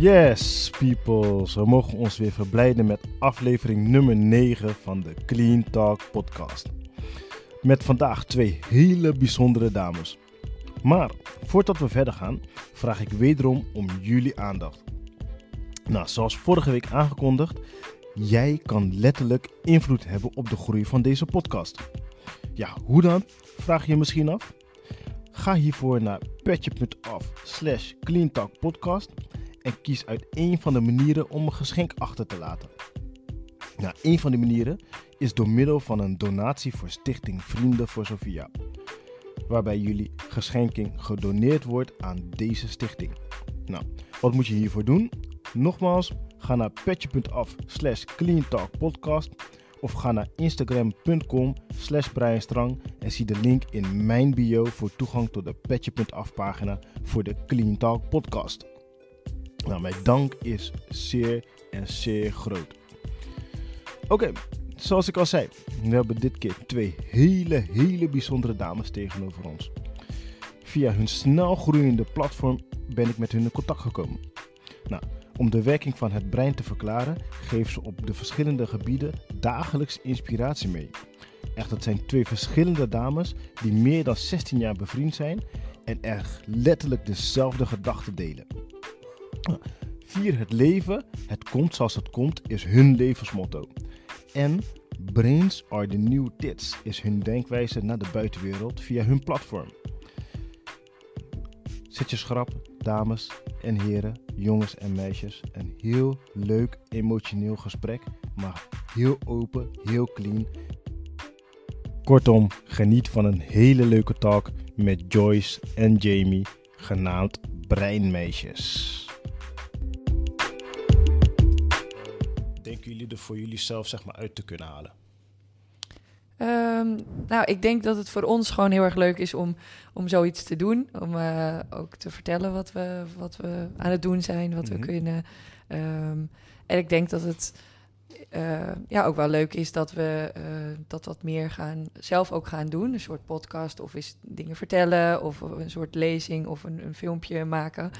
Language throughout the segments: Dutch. Yes, peoples. We mogen ons weer verblijden met aflevering nummer 9 van de Clean Talk Podcast. Met vandaag twee hele bijzondere dames. Maar voordat we verder gaan, vraag ik wederom om jullie aandacht. Nou, zoals vorige week aangekondigd, jij kan letterlijk invloed hebben op de groei van deze podcast. Ja, hoe dan? Vraag je misschien af? Ga hiervoor naar patje.af/cleantalkpodcast en kies uit een van de manieren om een geschenk achter te laten. Nou, een van die manieren is door middel van een donatie voor Stichting Vrienden voor Sophia, waarbij jullie geschenking gedoneerd wordt aan deze stichting. Nou, wat moet je hiervoor doen? Nogmaals, ga naar patje.af/cleantalkpodcast of ga naar instagram.com/Breinstrang en zie de link in mijn bio voor toegang tot de patje.af pagina voor de Clean Talk Podcast. Nou, mijn dank is zeer en zeer groot. Oké, zoals ik al zei, we hebben dit keer twee hele bijzondere dames tegenover ons. Via hun snel groeiende platform ben ik met hun in contact gekomen. Nou, om de werking van het brein te verklaren, geven ze op de verschillende gebieden dagelijks inspiratie mee. Echt, dat zijn twee verschillende dames die meer dan 16 jaar bevriend zijn en echt letterlijk dezelfde gedachten delen. 4. Het leven, het komt zoals het komt, is hun levensmotto. En brains are the new tits is hun denkwijze naar de buitenwereld via hun platform. Zet je schrap, dames en heren, jongens en meisjes. Een heel leuk, emotioneel gesprek, maar heel open, heel clean. Kortom, geniet van een hele leuke talk met Joyce en Jamie, genaamd Breinmeisjes. Denken jullie er voor jullie zelf uit te kunnen halen? Nou, ik denk dat het voor ons gewoon heel erg leuk is om zoiets te doen. Om ook te vertellen wat we aan het doen zijn, wat we kunnen. En ik denk dat het ook wel leuk is dat we dat wat meer zelf ook gaan doen. Een soort podcast of eens dingen vertellen of een soort lezing of een filmpje maken.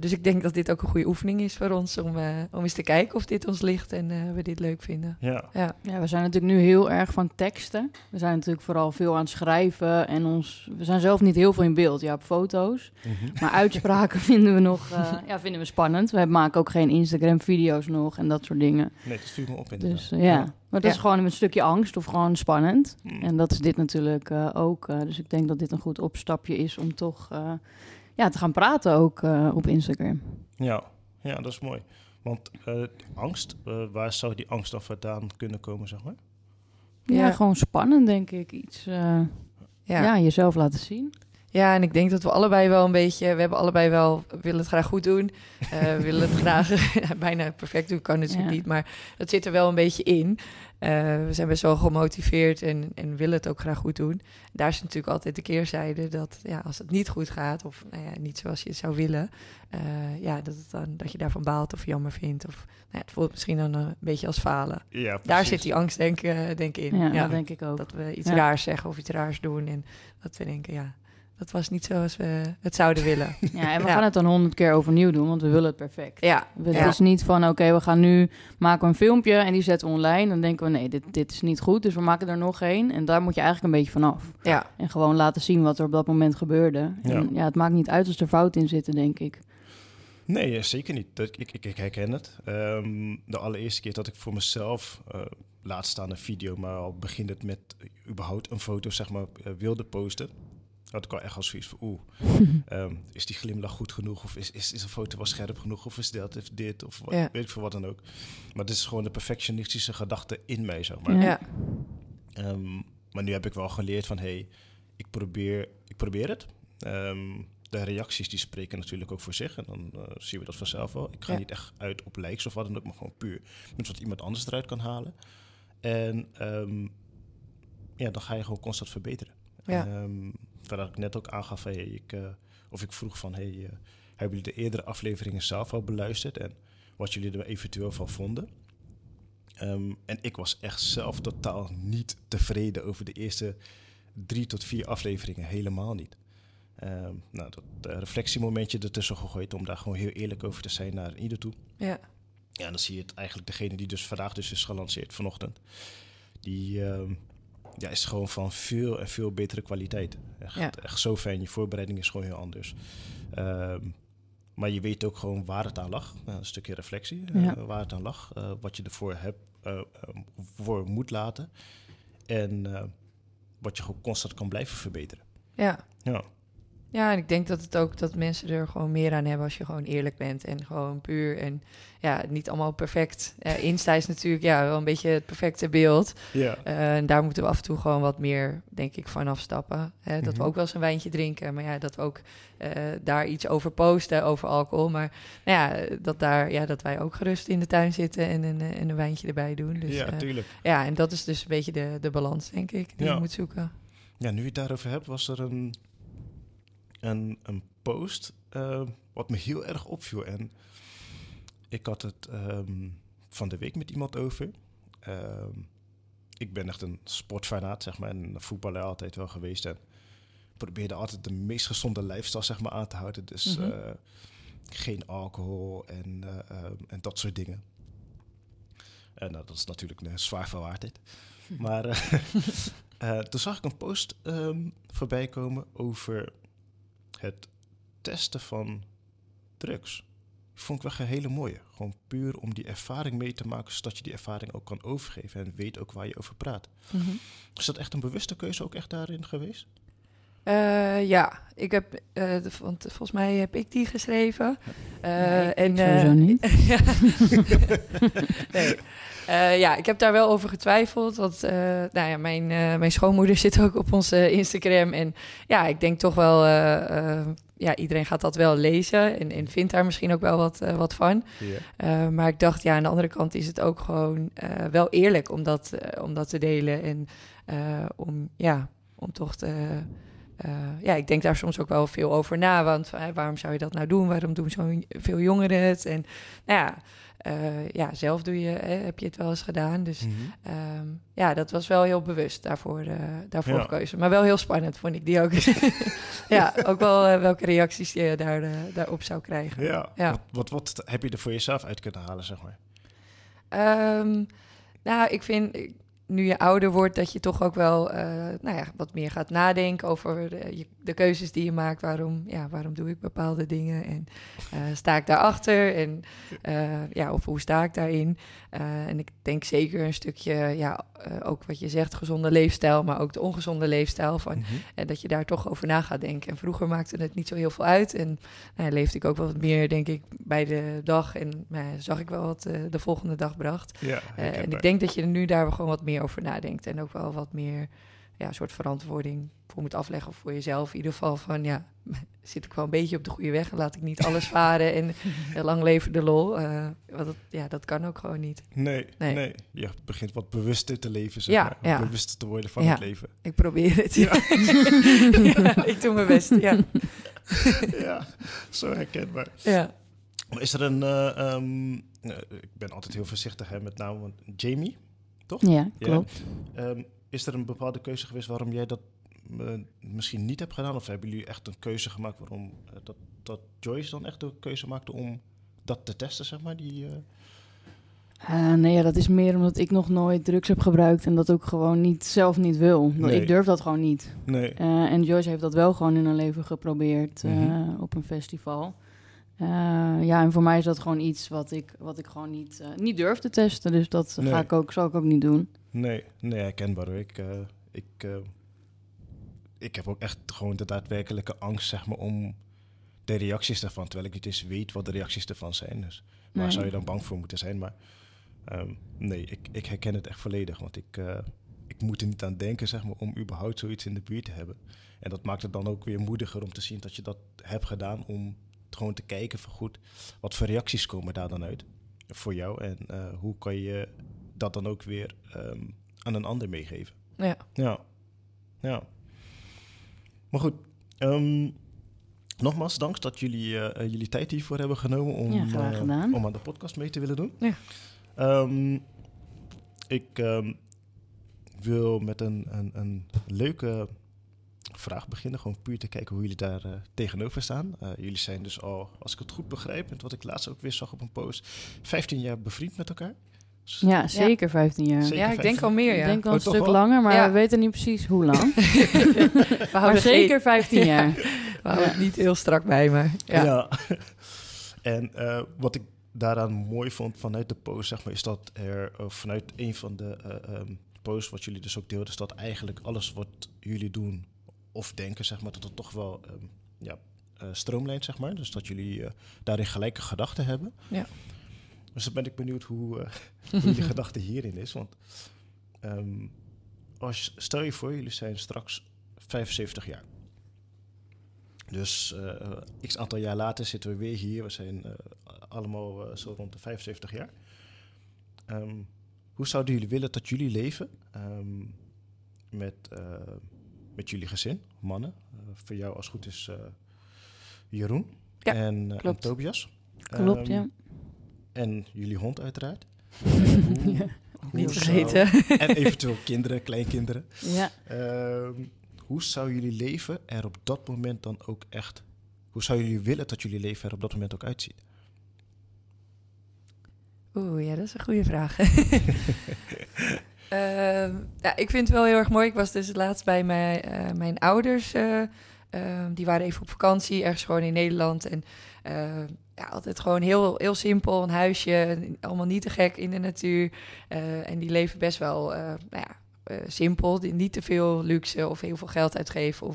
Dus ik denk dat dit ook een goede oefening is voor ons om eens te kijken of dit ons ligt en we dit leuk vinden. Ja, we zijn natuurlijk nu heel erg van teksten. We zijn natuurlijk vooral veel aan het schrijven en we zijn zelf niet heel veel in beeld. Ja, op foto's. Maar uitspraken vinden we nog vinden we spannend. We maken ook geen Instagram-video's nog en dat soort dingen. Nee, dat stuurt me op inderdaad. Dus maar dat is gewoon een stukje angst of gewoon spannend. En dat is dit natuurlijk ook. Dus ik denk dat dit een goed opstapje is om toch te gaan praten ook op Instagram. Ja, dat is mooi. Want angst, waar zou die angst af vandaan kunnen komen, zeg maar? Ja, gewoon spannend denk ik. Iets, jezelf laten zien. Ja, en ik denk dat we allebei wel een beetje... We willen het graag goed doen. We willen het graag bijna perfect doen, kan natuurlijk niet. Maar dat zit er wel een beetje in. We zijn best wel gemotiveerd en willen het ook graag goed doen. Daar is natuurlijk altijd de keerzijde dat als het niet goed gaat... of niet zoals je het zou willen... dat je daarvan baalt of jammer vindt. Of, het voelt misschien dan een beetje als falen. Ja, daar zit die angst denk in. Ja, dat denk ik ook. Dat we iets raars zeggen of iets raars doen. En dat we denken, dat was niet zoals we het zouden willen. Ja, en we gaan het dan 100 keer overnieuw doen, want we willen het perfect. Ja. Het is niet van, we gaan nu maken een filmpje en die zetten online. Dan denken we, nee, dit is niet goed, dus we maken er nog één. En daar moet je eigenlijk een beetje vanaf. Ja. En gewoon laten zien wat er op dat moment gebeurde. Ja. En het maakt niet uit als er fout in zitten, denk ik. Nee, zeker niet. Ik herken het. De allereerste keer dat ik voor mezelf... laat staan een video, maar al begint het met... überhaupt een foto, wilde posten... Dat ik al echt als zoiets van, is die glimlach goed genoeg? Of is een foto wel scherp genoeg? Of is dat, of dit, of weet ik veel wat dan ook. Maar dit is gewoon de perfectionistische gedachte in mij, Ja. Maar nu heb ik wel geleerd van, ik probeer het. De reacties die spreken natuurlijk ook voor zich. En dan zien we dat vanzelf wel. Ik ga niet echt uit op likes of wat dan ook, maar gewoon puur. Met wat iemand anders eruit kan halen. En dan ga je gewoon constant verbeteren. Ja. Terwijl ik net ook aangaf, ik vroeg van... hebben jullie de eerdere afleveringen zelf al beluisterd... en wat jullie er eventueel van vonden? En ik was echt zelf totaal niet tevreden... over de eerste 3 tot 4 afleveringen, helemaal niet. Dat reflectiemomentje ertussen gegooid om daar gewoon heel eerlijk over te zijn naar ieder toe. Ja. Ja, dan zie je het eigenlijk degene die dus vandaag dus is gelanceerd vanochtend. Die is gewoon van veel en veel betere kwaliteit. Echt zo fijn. Je voorbereiding is gewoon heel anders. Maar je weet ook gewoon waar het aan lag. Een stukje reflectie. Ja. Waar het aan lag. Wat je ervoor hebt, voor moet laten. En wat je gewoon constant kan blijven verbeteren. Ja. Ja, en ik denk dat het ook dat mensen er gewoon meer aan hebben als je gewoon eerlijk bent en gewoon puur en ja, niet allemaal perfect. Insta is natuurlijk wel een beetje het perfecte beeld. Yeah. En daar moeten we af en toe gewoon wat meer, denk ik, van afstappen. Dat we ook wel eens een wijntje drinken, maar ja, dat we ook daar iets over posten, over alcohol. Maar nou ja, dat wij ook gerust in de tuin zitten en een wijntje erbij doen. Dus, ja, tuurlijk. Ja, en dat is dus een beetje de balans, denk ik, die je moet zoeken. Ja, nu je het daarover hebt, was er een post wat me heel erg opviel. En ik had het van de week met iemand over. Ik ben echt een sportfanaat, zeg maar. En een voetballer altijd wel geweest. En probeerde altijd de meest gezonde lifestyle, zeg maar, aan te houden. Dus geen alcohol en dat soort dingen. En dat is natuurlijk zwaar verwaardheid. Maar toen zag ik een post voorbij komen over het testen van drugs. Vond ik wel een hele mooie. Gewoon puur om die ervaring mee te maken, zodat je die ervaring ook kan overgeven en weet ook waar je over praat. Mm-hmm. Is dat echt een bewuste keuze ook echt daarin geweest? Ik heb want volgens mij heb ik die geschreven. Sowieso niet. Nee. Ik heb daar wel over getwijfeld. Want mijn schoonmoeder zit ook op onze Instagram. En ja, ik denk toch wel... iedereen gaat dat wel lezen en vindt daar misschien ook wel wat van. Yeah. Maar ik dacht, aan de andere kant is het ook gewoon wel eerlijk om dat te delen. En om toch te... ik denk daar soms ook wel veel over na. Want waarom zou je dat nou doen? Waarom doen zo veel jongeren het? En zelf heb je het wel eens gedaan. Dus dat was wel heel bewust daarvoor gekozen. Maar wel heel spannend, vond ik die ook. Ook wel welke reacties je daarop zou krijgen. Ja. Wat heb je er voor jezelf uit kunnen halen, zeg maar? Ik vind... Nu je ouder wordt, dat je toch ook wel wat meer gaat nadenken over de keuzes die je maakt. Waarom doe ik bepaalde dingen en sta ik daarachter en of hoe sta ik daarin? En ik denk zeker een stukje, ook wat je zegt, gezonde leefstijl, maar ook de ongezonde leefstijl. Dat je daar toch over na gaat denken. En vroeger maakte het niet zo heel veel uit en leefde ik ook wat meer, denk ik, bij de dag. En zag ik wel wat de volgende dag bracht. Ja, ik denk dat je nu daar gewoon wat meer over nadenkt en ook wel wat meer een soort verantwoording voor moet afleggen voor jezelf. In ieder geval van zit ik wel een beetje op de goede weg en laat ik niet alles varen en lang leven de lol. Want dat kan ook gewoon niet. Nee. Je begint wat bewuster te leven, zeg maar. Ja. Bewuster te worden van het leven. Ik probeer het. Ja. Ik doe mijn best. Ja. Ja, zo herkenbaar. Ja. Is er een? Ik ben altijd heel voorzichtig, hè, met name Jamie. Toch? Ja, klopt. Ja. Is er een bepaalde keuze geweest waarom jij dat misschien niet hebt gedaan? Of hebben jullie echt een keuze gemaakt waarom dat Joyce dan echt de keuze maakte om dat te testen, zeg maar? Dat is meer omdat ik nog nooit drugs heb gebruikt en dat ook gewoon zelf niet wil. Nee. Ik durf dat gewoon niet. Nee. En Joyce heeft dat wel gewoon in haar leven geprobeerd op een festival. En voor mij is dat gewoon iets wat ik gewoon niet durf te testen. Dus dat zal ik ook niet doen. Nee, herkenbaar hoor. Ik heb ook echt gewoon de daadwerkelijke angst, zeg maar, om de reacties daarvan. Terwijl ik niet eens weet wat de reacties daarvan zijn. Dus waar zou je dan bang voor moeten zijn? Maar ik herken het echt volledig. Want ik moet er niet aan denken, zeg maar, om überhaupt zoiets in de buurt te hebben. En dat maakt het dan ook weer moediger om te zien dat je dat hebt gedaan om... gewoon te kijken van goed, wat voor reacties komen daar dan uit voor jou en hoe kan je dat dan ook weer aan een ander meegeven. Ja. Maar goed, nogmaals dank dat jullie jullie tijd hiervoor hebben genomen om aan de podcast mee te willen doen. Ja. Ik wil met een leuke vraag beginnen. Gewoon puur te kijken hoe jullie daar tegenover staan. Jullie zijn dus al, als ik het goed begrijp, en wat ik laatst ook weer zag op een post, 15 jaar bevriend met elkaar. Ja, zeker 15 jaar. Zeker 15 jaar. Ik denk al meer, ja. Ik denk al een stuk wel langer, maar we weten niet precies hoe lang. Maar zeker 15 jaar. We houden het niet heel strak bij, maar ja. En wat ik daaraan mooi vond vanuit de post, zeg maar, is dat er vanuit een van de posts wat jullie dus ook deelden, is dat eigenlijk alles wat jullie doen of denken, zeg maar, dat het toch wel stroomlijnt, zeg maar. Dus dat jullie daarin gelijke gedachten hebben. Ja. Dus dan ben ik benieuwd hoe de gedachte hierin is. Want stel je voor, jullie zijn straks 75 jaar. Dus x aantal jaar later zitten we weer hier. We zijn allemaal zo rond de 75 jaar. Hoe zouden jullie willen dat jullie leven met jullie gezin, mannen? Voor jou als het goed is Jeroen en Tobias. Klopt, ja. En jullie hond uiteraard. Niet vergeten. En eventueel kinderen, kleinkinderen. Ja. Hoe zou jullie leven er op dat moment dan ook echt... Hoe zou jullie willen dat jullie leven er op dat moment ook uitziet? Oeh, ja, dat is een goede vraag. Ik vind het wel heel erg mooi. Ik was dus laatst bij mijn ouders. Die waren even op vakantie, ergens gewoon in Nederland. En altijd gewoon heel, heel simpel, een huisje. Allemaal niet te gek in de natuur. En die leven best wel... simpel, niet te veel luxe of heel veel geld uitgeven.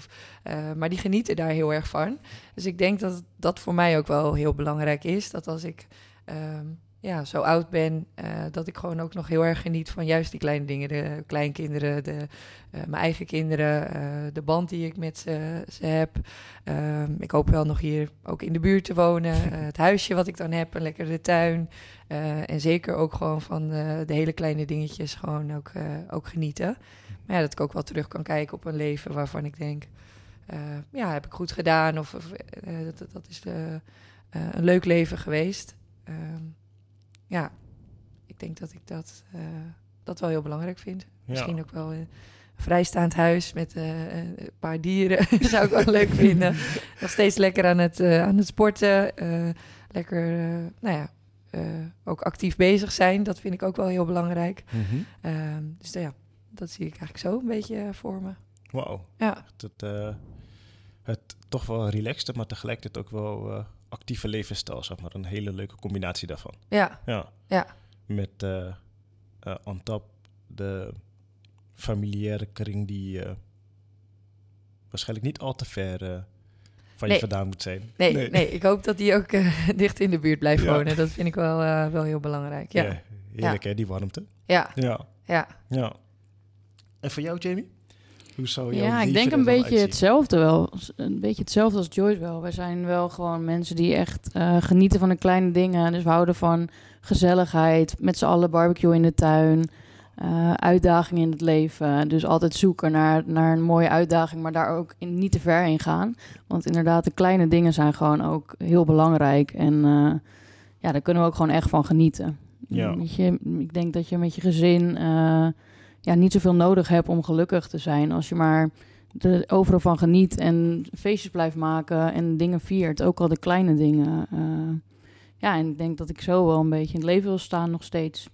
Maar die genieten daar heel erg van. Dus ik denk dat dat voor mij ook wel heel belangrijk is. Dat als ik zo oud ben, dat ik gewoon ook nog heel erg geniet van juist die kleine dingen. De kleinkinderen, mijn eigen kinderen, de band die ik met ze heb. Ik hoop wel nog hier ook in de buurt te wonen. Het huisje wat ik dan heb, een lekkere tuin. En zeker ook gewoon van de hele kleine dingetjes gewoon ook genieten. Maar ja, dat ik ook wel terug kan kijken op een leven waarvan ik denk... heb ik goed gedaan of dat is een leuk leven geweest. Ik denk dat ik dat wel heel belangrijk vind. Ja. Misschien ook wel een vrijstaand huis met een paar dieren. Zou ik wel leuk vinden. Nog steeds lekker aan het sporten. Ook actief bezig zijn. Dat vind ik ook wel heel belangrijk. Mm-hmm. Dat zie ik eigenlijk zo een beetje voor me. Wauw. Ja. Het toch wel relaxte, maar tegelijkertijd ook wel... actieve levensstijl, zeg maar. Een hele leuke combinatie daarvan. Ja. Ja. Met on top de familiaire kring die waarschijnlijk niet al te ver van je vandaan moet zijn. Nee, ik hoop dat die ook dicht in de buurt blijft wonen. Dat vind ik wel heel belangrijk. Ja. Ja, heerlijk, hè, die warmte. Ja. En voor jou, Jamie? Hoe zou jouw ik denk een beetje uitzien? Hetzelfde wel. Een beetje hetzelfde als Joyce wel. Wij zijn wel gewoon mensen die echt genieten van de kleine dingen. Dus we houden van gezelligheid, met z'n allen barbecue in de tuin, uitdagingen in het leven. Dus altijd zoeken naar een mooie uitdaging, maar daar ook niet te ver in gaan. Want inderdaad, de kleine dingen zijn gewoon ook heel belangrijk. En daar kunnen we ook gewoon echt van genieten. Ja. Ik denk dat je met je gezin... niet zoveel nodig hebt om gelukkig te zijn. Als je maar overal van geniet en feestjes blijft maken en dingen viert. Ook al de kleine dingen. En ik denk dat ik zo wel een beetje in het leven wil staan nog steeds.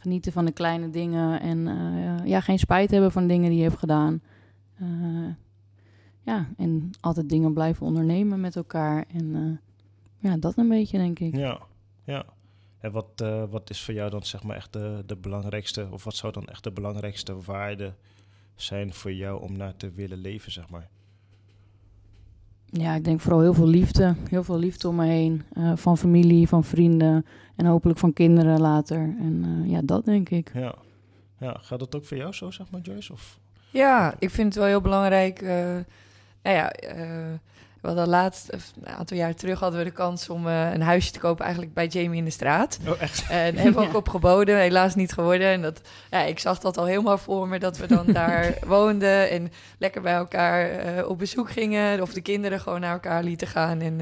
Genieten van de kleine dingen en geen spijt hebben van dingen die je hebt gedaan. En altijd dingen blijven ondernemen met elkaar. En dat een beetje, denk ik. Ja. En wat is voor jou dan, zeg maar, echt de belangrijkste... of wat zou dan echt de belangrijkste waarde zijn voor jou om naar te willen leven, zeg maar? Ja, ik denk vooral heel veel liefde. Heel veel liefde om me heen. Van familie, van vrienden en hopelijk van kinderen later. En dat denk ik. Ja, gaat dat ook voor jou zo, zeg maar, Joyce? Of? Ja, ik vind het wel heel belangrijk... We hadden laatst, een aantal jaar terug, hadden we de kans om een huisje te kopen eigenlijk bij Jamie in de straat. Oh, echt? En hebben we ook op geboden, helaas niet geworden. En dat, ik zag dat al helemaal voor me, dat we dan daar woonden en lekker bij elkaar op bezoek gingen. Of de kinderen gewoon naar elkaar lieten gaan en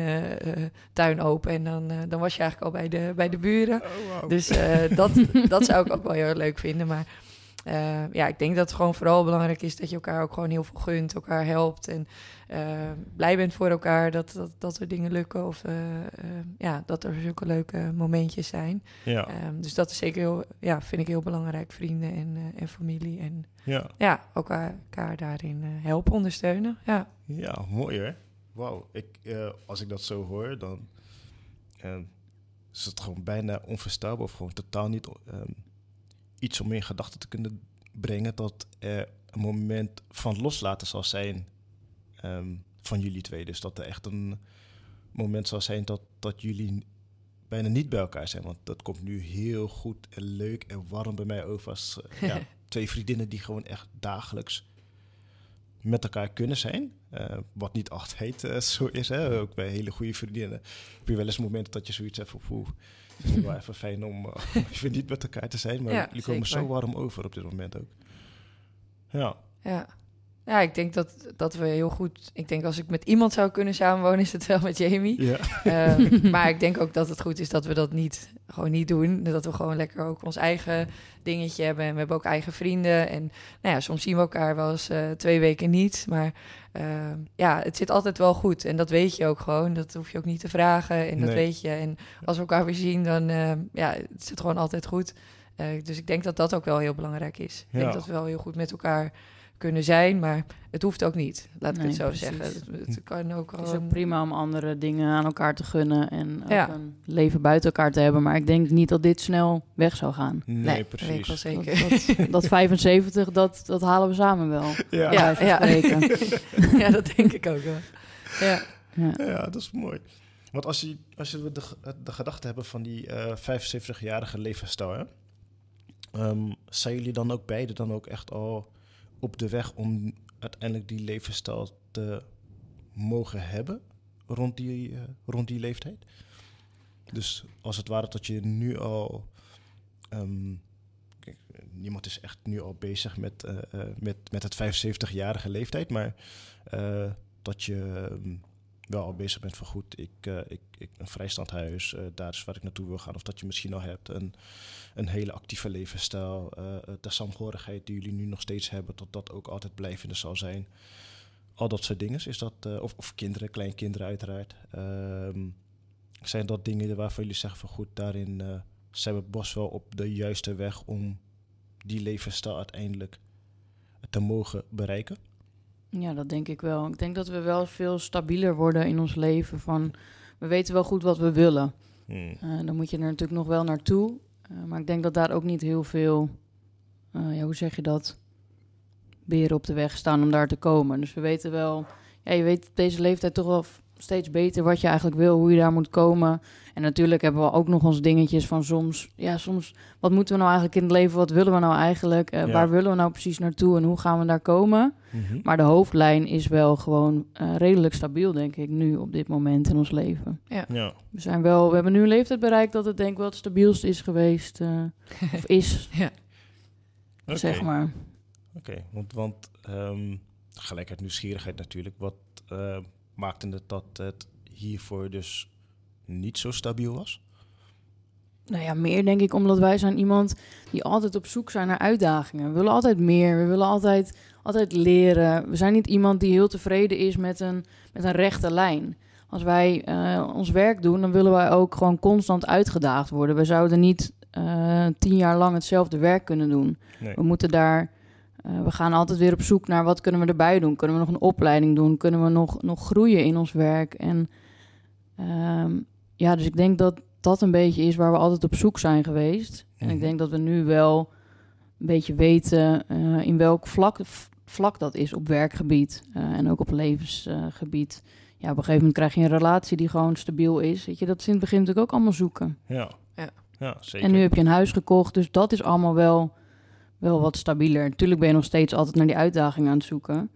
tuin open. En dan was je eigenlijk al bij de buren. Oh, wow. Dus dat zou ik ook wel heel leuk vinden, maar... Ja, ik denk dat het gewoon vooral belangrijk is dat je elkaar ook gewoon heel veel gunt, elkaar helpt en blij bent voor elkaar dat er dingen lukken of ja, dat er zulke leuke momentjes zijn. Ja. Dus dat is zeker heel, ja, vind ik heel belangrijk, vrienden en familie en ja, ja elkaar daarin helpen, ondersteunen. Ja, ja, mooi hè. Wauw, als ik dat zo hoor, dan is het gewoon bijna onverstaanbaar of gewoon totaal niet iets om in gedachten te kunnen brengen dat een moment van loslaten zal zijn van jullie twee. Dus dat er echt een moment zal zijn dat jullie bijna niet bij elkaar zijn. Want dat komt nu heel goed en leuk en warm bij mij over als ja, twee vriendinnen die gewoon echt dagelijks met elkaar kunnen zijn. Wat niet altijd zo is. Hè? Ook bij hele goede vriendinnen heb je wel eens momenten dat je zoiets hebt van het is wel even fijn om even niet met elkaar te zijn. Maar ja, jullie komen zo warm over op dit moment ook. Ja. Ja. Ja, ik denk dat we heel goed... Ik denk als ik met iemand zou kunnen samenwonen, is het wel met Jamie. Ja. Maar ik denk ook dat het goed is dat we dat niet doen. Dat we gewoon lekker ook ons eigen dingetje hebben. En we hebben ook eigen vrienden. En nou ja, soms zien we elkaar wel eens 2 weken niet. Maar ja, het zit altijd wel goed. En dat weet je ook gewoon. Dat hoef je ook niet te vragen. En dat weet je. En als we elkaar weer zien, dan ja, het zit gewoon altijd goed. Dus ik denk dat dat ook wel heel belangrijk is. Ja. Ik denk dat we wel heel goed met elkaar kunnen zijn, maar het hoeft ook niet. Laat ik het zo zeggen. Het kan ook al. Het is ook prima om andere dingen aan elkaar te gunnen en ook een leven buiten elkaar te hebben. Maar ik denk niet dat dit snel weg zou gaan. Nee, precies. Weet ik wel zeker. Dat 75, dat halen we samen wel. Ja, ja, dat denk ik ook wel. Ja, ja. Ja, dat is mooi. Want als je de gedachte hebben van die 75-jarige levensstijl, zijn jullie dan ook beide dan ook echt al op de weg om uiteindelijk die levensstijl te mogen hebben rond die leeftijd? Dus als het ware dat je nu al... Kijk, niemand is echt nu al bezig met het 75-jarige leeftijd, maar dat je wel al bezig bent van goed, ik een vrijstandhuis, daar is waar ik naartoe wil gaan. Of dat je misschien al hebt een hele actieve levensstijl. De saamhorigheid die jullie nu nog steeds hebben, dat dat ook altijd blijvende zal zijn. Al dat soort dingen, is dat, of kinderen, kleinkinderen uiteraard. Zijn dat dingen waarvan jullie zeggen van goed, daarin zijn we best wel op de juiste weg om die levensstijl uiteindelijk te mogen bereiken? Ja, dat denk ik wel. Ik denk dat we wel veel stabieler worden in ons leven. Van, we weten wel goed wat we willen. Dan moet je er natuurlijk nog wel naartoe. Maar ik denk dat daar ook niet heel veel... ja, hoe zeg je dat? Beren op de weg staan om daar te komen. Dus we weten wel... Ja, je weet op deze leeftijd toch wel steeds beter wat je eigenlijk wil. Hoe je daar moet komen. En natuurlijk hebben we ook nog ons dingetjes van soms... Ja, soms... Wat moeten we nou eigenlijk in het leven? Wat willen we nou eigenlijk? Ja. Waar willen we nou precies naartoe? En hoe gaan we daar komen? Mm-hmm. Maar de hoofdlijn is wel gewoon redelijk stabiel, denk ik, nu op dit moment in ons leven. Ja. Ja. We hebben nu een leeftijd bereikt dat het denk ik wel het stabielste is geweest. Of is. Ja. Zeg maar. Oké. Want gelijk uit nieuwsgierigheid natuurlijk. Wat maakte het dat het hiervoor dus niet zo stabiel was? Nou ja, meer denk ik omdat wij zijn iemand die altijd op zoek zijn naar uitdagingen. We willen altijd meer, we willen altijd leren. We zijn niet iemand die heel tevreden is met een rechte lijn. Als wij ons werk doen, dan willen wij ook gewoon constant uitgedaagd worden. We zouden niet 10 jaar lang hetzelfde werk kunnen doen. Nee. We moeten daar... we gaan altijd weer op zoek naar wat kunnen we erbij doen. Kunnen we nog een opleiding doen? Kunnen we nog groeien in ons werk? En ja, dus ik denk dat dat een beetje is waar we altijd op zoek zijn geweest. En ik denk dat we nu wel een beetje weten in welk vlak dat is op werkgebied en ook op levensgebied. Ja, op een gegeven moment krijg je een relatie die gewoon stabiel is. Weet je, dat is in het begin natuurlijk ook allemaal zoeken. Ja, zeker. En nu heb je een huis gekocht, dus dat is allemaal wel wat stabieler. Natuurlijk ben je nog steeds altijd naar die uitdaging aan het zoeken,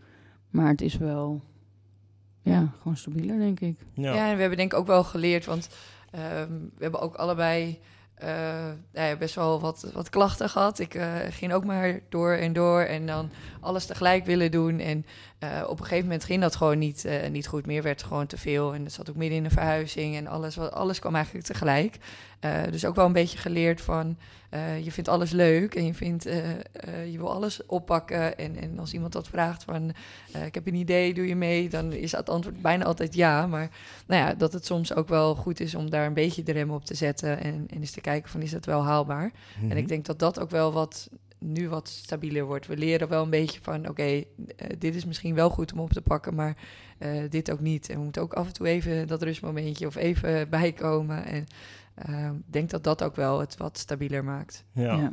maar het is wel gewoon stabieler, denk ik. Ja, en we hebben denk ik ook wel geleerd, want we hebben ook allebei best wel wat klachten gehad. Ik ging ook maar door en dan alles tegelijk willen doen. En Op een gegeven moment ging dat gewoon niet goed meer. Werd gewoon te veel. En dat zat ook midden in een verhuizing. En alles kwam eigenlijk tegelijk. Dus ook wel een beetje geleerd van... je vindt alles leuk. En je vindt... je wil alles oppakken. En als iemand dat vraagt van... ik heb een idee, doe je mee? Dan is het antwoord bijna altijd ja. Maar nou ja, dat het soms ook wel goed is... om daar een beetje de rem op te zetten. En eens te kijken van, is dat wel haalbaar? Mm-hmm. En ik denk dat ook wel nu wat stabieler wordt. We leren wel een beetje van... oké, dit is misschien wel goed om op te pakken... maar dit ook niet. En we moeten ook af en toe even dat rustmomentje... of even bijkomen. En ik denk dat ook wel het wat stabieler maakt. Ja,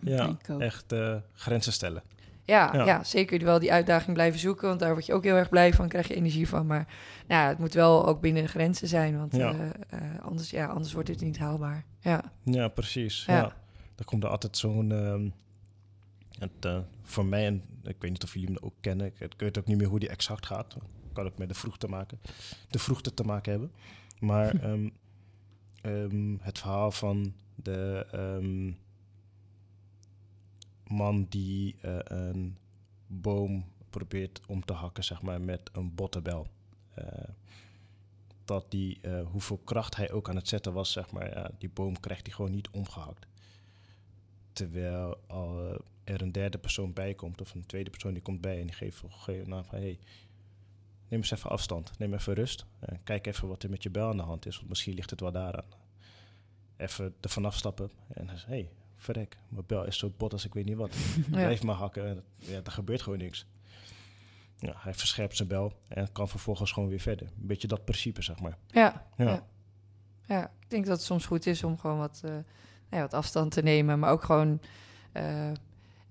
echt grenzen stellen. Ja, zeker wel die uitdaging blijven zoeken... want daar word je ook heel erg blij van, krijg je energie van. Maar nou, het moet wel ook binnen de grenzen zijn... want anders wordt het niet haalbaar. Ja, precies. Ja. Dan komt er altijd zo'n... voor mij, en ik weet niet of jullie hem ook kennen... ik weet ook niet meer hoe die exact gaat. Dat kan ook met de vroegte te maken hebben. Maar het verhaal van de man die een boom probeert om te hakken... zeg maar, met een bottenbel. Dat die, hoeveel kracht hij ook aan het zetten was... zeg maar, die boom krijgt hij gewoon niet omgehakt. Terwijl er een derde persoon bij komt, of een tweede persoon die komt bij en die geeft aan van... hey, neem eens even afstand, neem even rust. En kijk even wat er met je bel aan de hand is, want misschien ligt het wel daaraan. Even er vanaf stappen en hij zegt, hey, verrek, mijn bel is zo bot als ik weet niet wat. Blijf maar hakken, en er gebeurt gewoon niks. Ja, hij verscherpt zijn bel en kan vervolgens gewoon weer verder. Een beetje dat principe, zeg maar. Ja, ik denk dat het soms goed is om gewoon wat afstand te nemen, maar ook gewoon...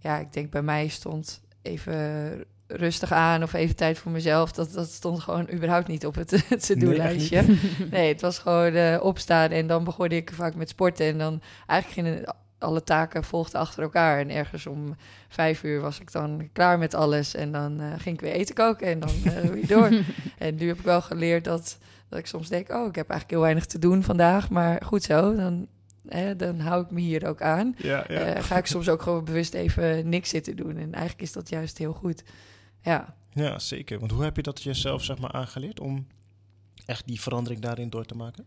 ik denk bij mij stond even rustig aan of even tijd voor mezelf. Dat stond gewoon überhaupt niet op het to-do-lijstje. Nee, het was gewoon opstaan en dan begon ik vaak met sporten. En dan eigenlijk gingen alle taken volgden achter elkaar. En ergens om 5:00 was ik dan klaar met alles. En dan ging ik weer eten koken en dan weer door. En nu heb ik wel geleerd dat ik soms denk... oh, ik heb eigenlijk heel weinig te doen vandaag, maar goed zo, dan hou ik me hier ook aan. Ja. Ga ik soms ook gewoon bewust even niks zitten doen. En eigenlijk is dat juist heel goed. Ja, zeker. Want hoe heb je dat jezelf zeg maar aangeleerd... om echt die verandering daarin door te maken?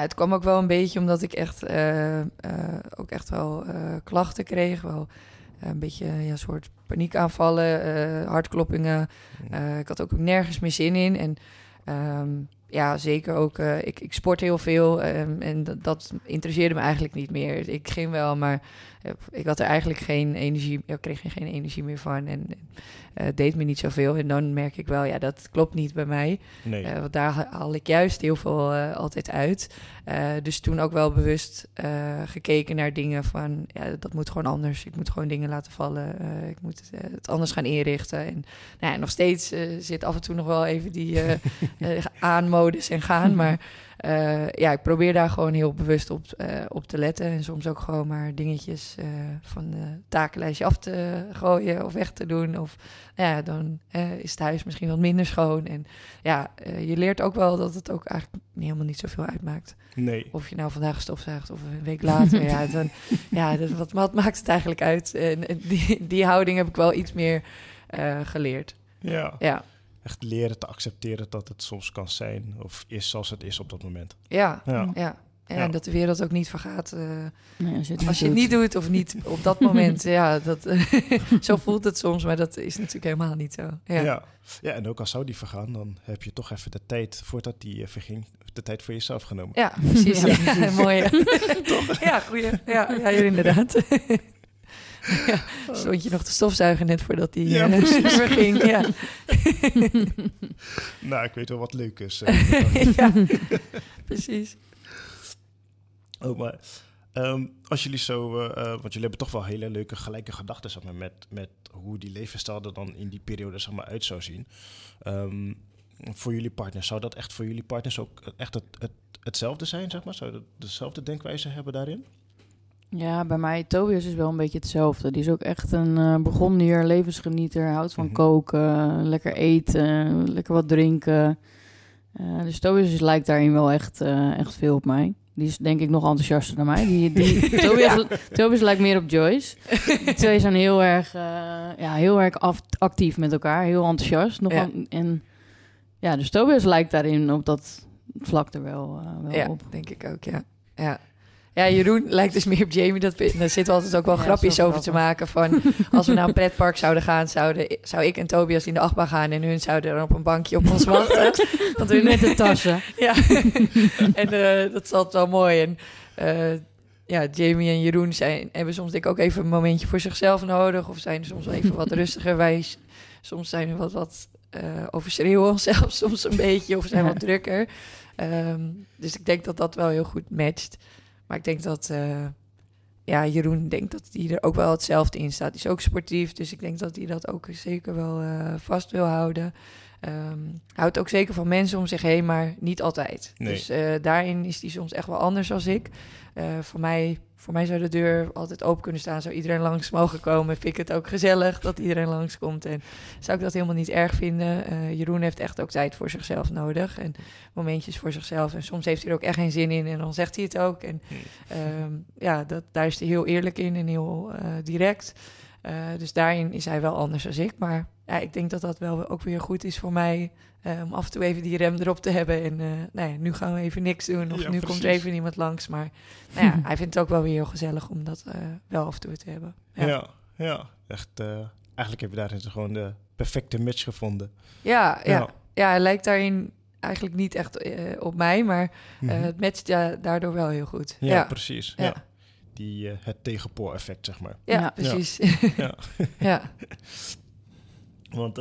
Het kwam ook wel een beetje omdat ik echt... ook echt wel klachten kreeg. Wel een beetje een soort paniekaanvallen, hartkloppingen. Ik had ook nergens meer zin in. En... ja, zeker ook. Ik sport heel veel en dat interesseerde me eigenlijk niet meer. Ik ging wel, maar ik had er eigenlijk geen energie... Ik kreeg er geen energie meer van en deed me niet zoveel. En dan merk ik wel, ja, dat klopt niet bij mij. Nee. Want daar haal ik juist heel veel altijd uit. Dus toen ook wel bewust gekeken naar dingen van... ja, dat moet gewoon anders. Ik moet gewoon dingen laten vallen. Ik moet het anders gaan inrichten. En nou ja, nog steeds zit af en toe nog wel even die aanmodus en gaan. Maar ik probeer daar gewoon heel bewust op te letten. En soms ook gewoon maar dingetjes van de takenlijstje af te gooien of weg te doen. Of dan is het huis misschien wat minder schoon. En je leert ook wel dat het ook eigenlijk helemaal niet zoveel uitmaakt. Nee. Of je nou vandaag stofzuigt of een week later. Wat maakt het eigenlijk uit? En die houding heb ik wel iets meer geleerd. Ja. Echt leren te accepteren dat het soms kan zijn of is zoals het is op dat moment. Ja. En dat de wereld ook niet vergaat. Als je het niet doet of niet op dat moment. Zo voelt het soms, maar dat is natuurlijk helemaal niet zo. Ja, en ook al zou die vergaan, dan heb je toch even de tijd voordat die verging, de tijd voor jezelf genomen. Ja, precies. Ja, mooi. Toch? Ja, goeie. Ja, inderdaad. Stond je nog te stofzuigen net voordat die ging. Ja. Nou, ik weet wel wat leuk is. Ja, precies. Oh, maar als jullie zo... want jullie hebben toch wel hele leuke gelijke gedachten... zeg maar, met hoe die levensstijl er dan in die periode zeg maar, uit zou zien. Voor jullie partners, zou dat echt voor jullie partners ook echt hetzelfde zijn? Zeg maar? Zou dat dezelfde denkwijze hebben daarin? Ja, bij mij, Tobias is wel een beetje hetzelfde. Die is ook echt een begonnier, levensgenieter, houdt van koken, lekker eten, lekker wat drinken. Dus Tobias lijkt daarin wel echt veel op mij. Die is denk ik nog enthousiaster dan mij. Tobias lijkt meer op Joyce. Die twee zijn heel erg actief met elkaar. Heel enthousiast. Dus Tobias lijkt daarin op dat vlak er wel op. Denk ik ook, ja. Ja, Jeroen lijkt dus meer op Jamie. Daar zitten we altijd ook wel grapjes over te maken. Van, als we naar een pretpark zouden gaan... zou ik en Tobias in de achtbaan gaan... en hun zouden dan op een bankje op ons wachten. Want hun... Met de tassen. Ja, en dat is altijd wel mooi. En Jamie en Jeroen hebben soms denk ik ook even... een momentje voor zichzelf nodig... of zijn soms wel even wat rustiger. Wij soms zijn we wat overschreeuwen onszelf soms een beetje... of zijn wat drukker. Dus ik denk dat dat wel heel goed matcht... Maar ik denk dat Jeroen denkt dat hij er ook wel hetzelfde in staat. Hij is ook sportief, dus ik denk dat hij dat ook zeker wel vast wil houden. Houdt ook zeker van mensen om zich heen, maar niet altijd. Nee. Dus daarin is hij soms echt wel anders dan ik. Voor mij zou de deur altijd open kunnen staan. Zou iedereen langs mogen komen. Vind ik het ook gezellig dat iedereen langskomt. En zou ik dat helemaal niet erg vinden. Jeroen heeft echt ook tijd voor zichzelf nodig. En momentjes voor zichzelf. En soms heeft hij er ook echt geen zin in. En dan zegt hij het ook. En daar is hij heel eerlijk in en heel direct. Dus daarin is hij wel anders dan ik. Maar ja, ik denk dat dat wel ook weer goed is voor mij... om af en toe even die rem erop te hebben. En nu gaan we even niks doen. Of nu precies. Komt er even niemand langs. Maar hij vindt het ook wel weer heel gezellig... om dat wel af en toe te hebben. Ja, echt. Eigenlijk heb je daarin gewoon de perfecte match gevonden. Ja, hij lijkt daarin eigenlijk niet echt op mij. Maar het matcht daardoor wel heel goed. Ja, precies. Ja. Ja. Het tegenpool effect, zeg maar. Ja, precies. Ja. Ja. Want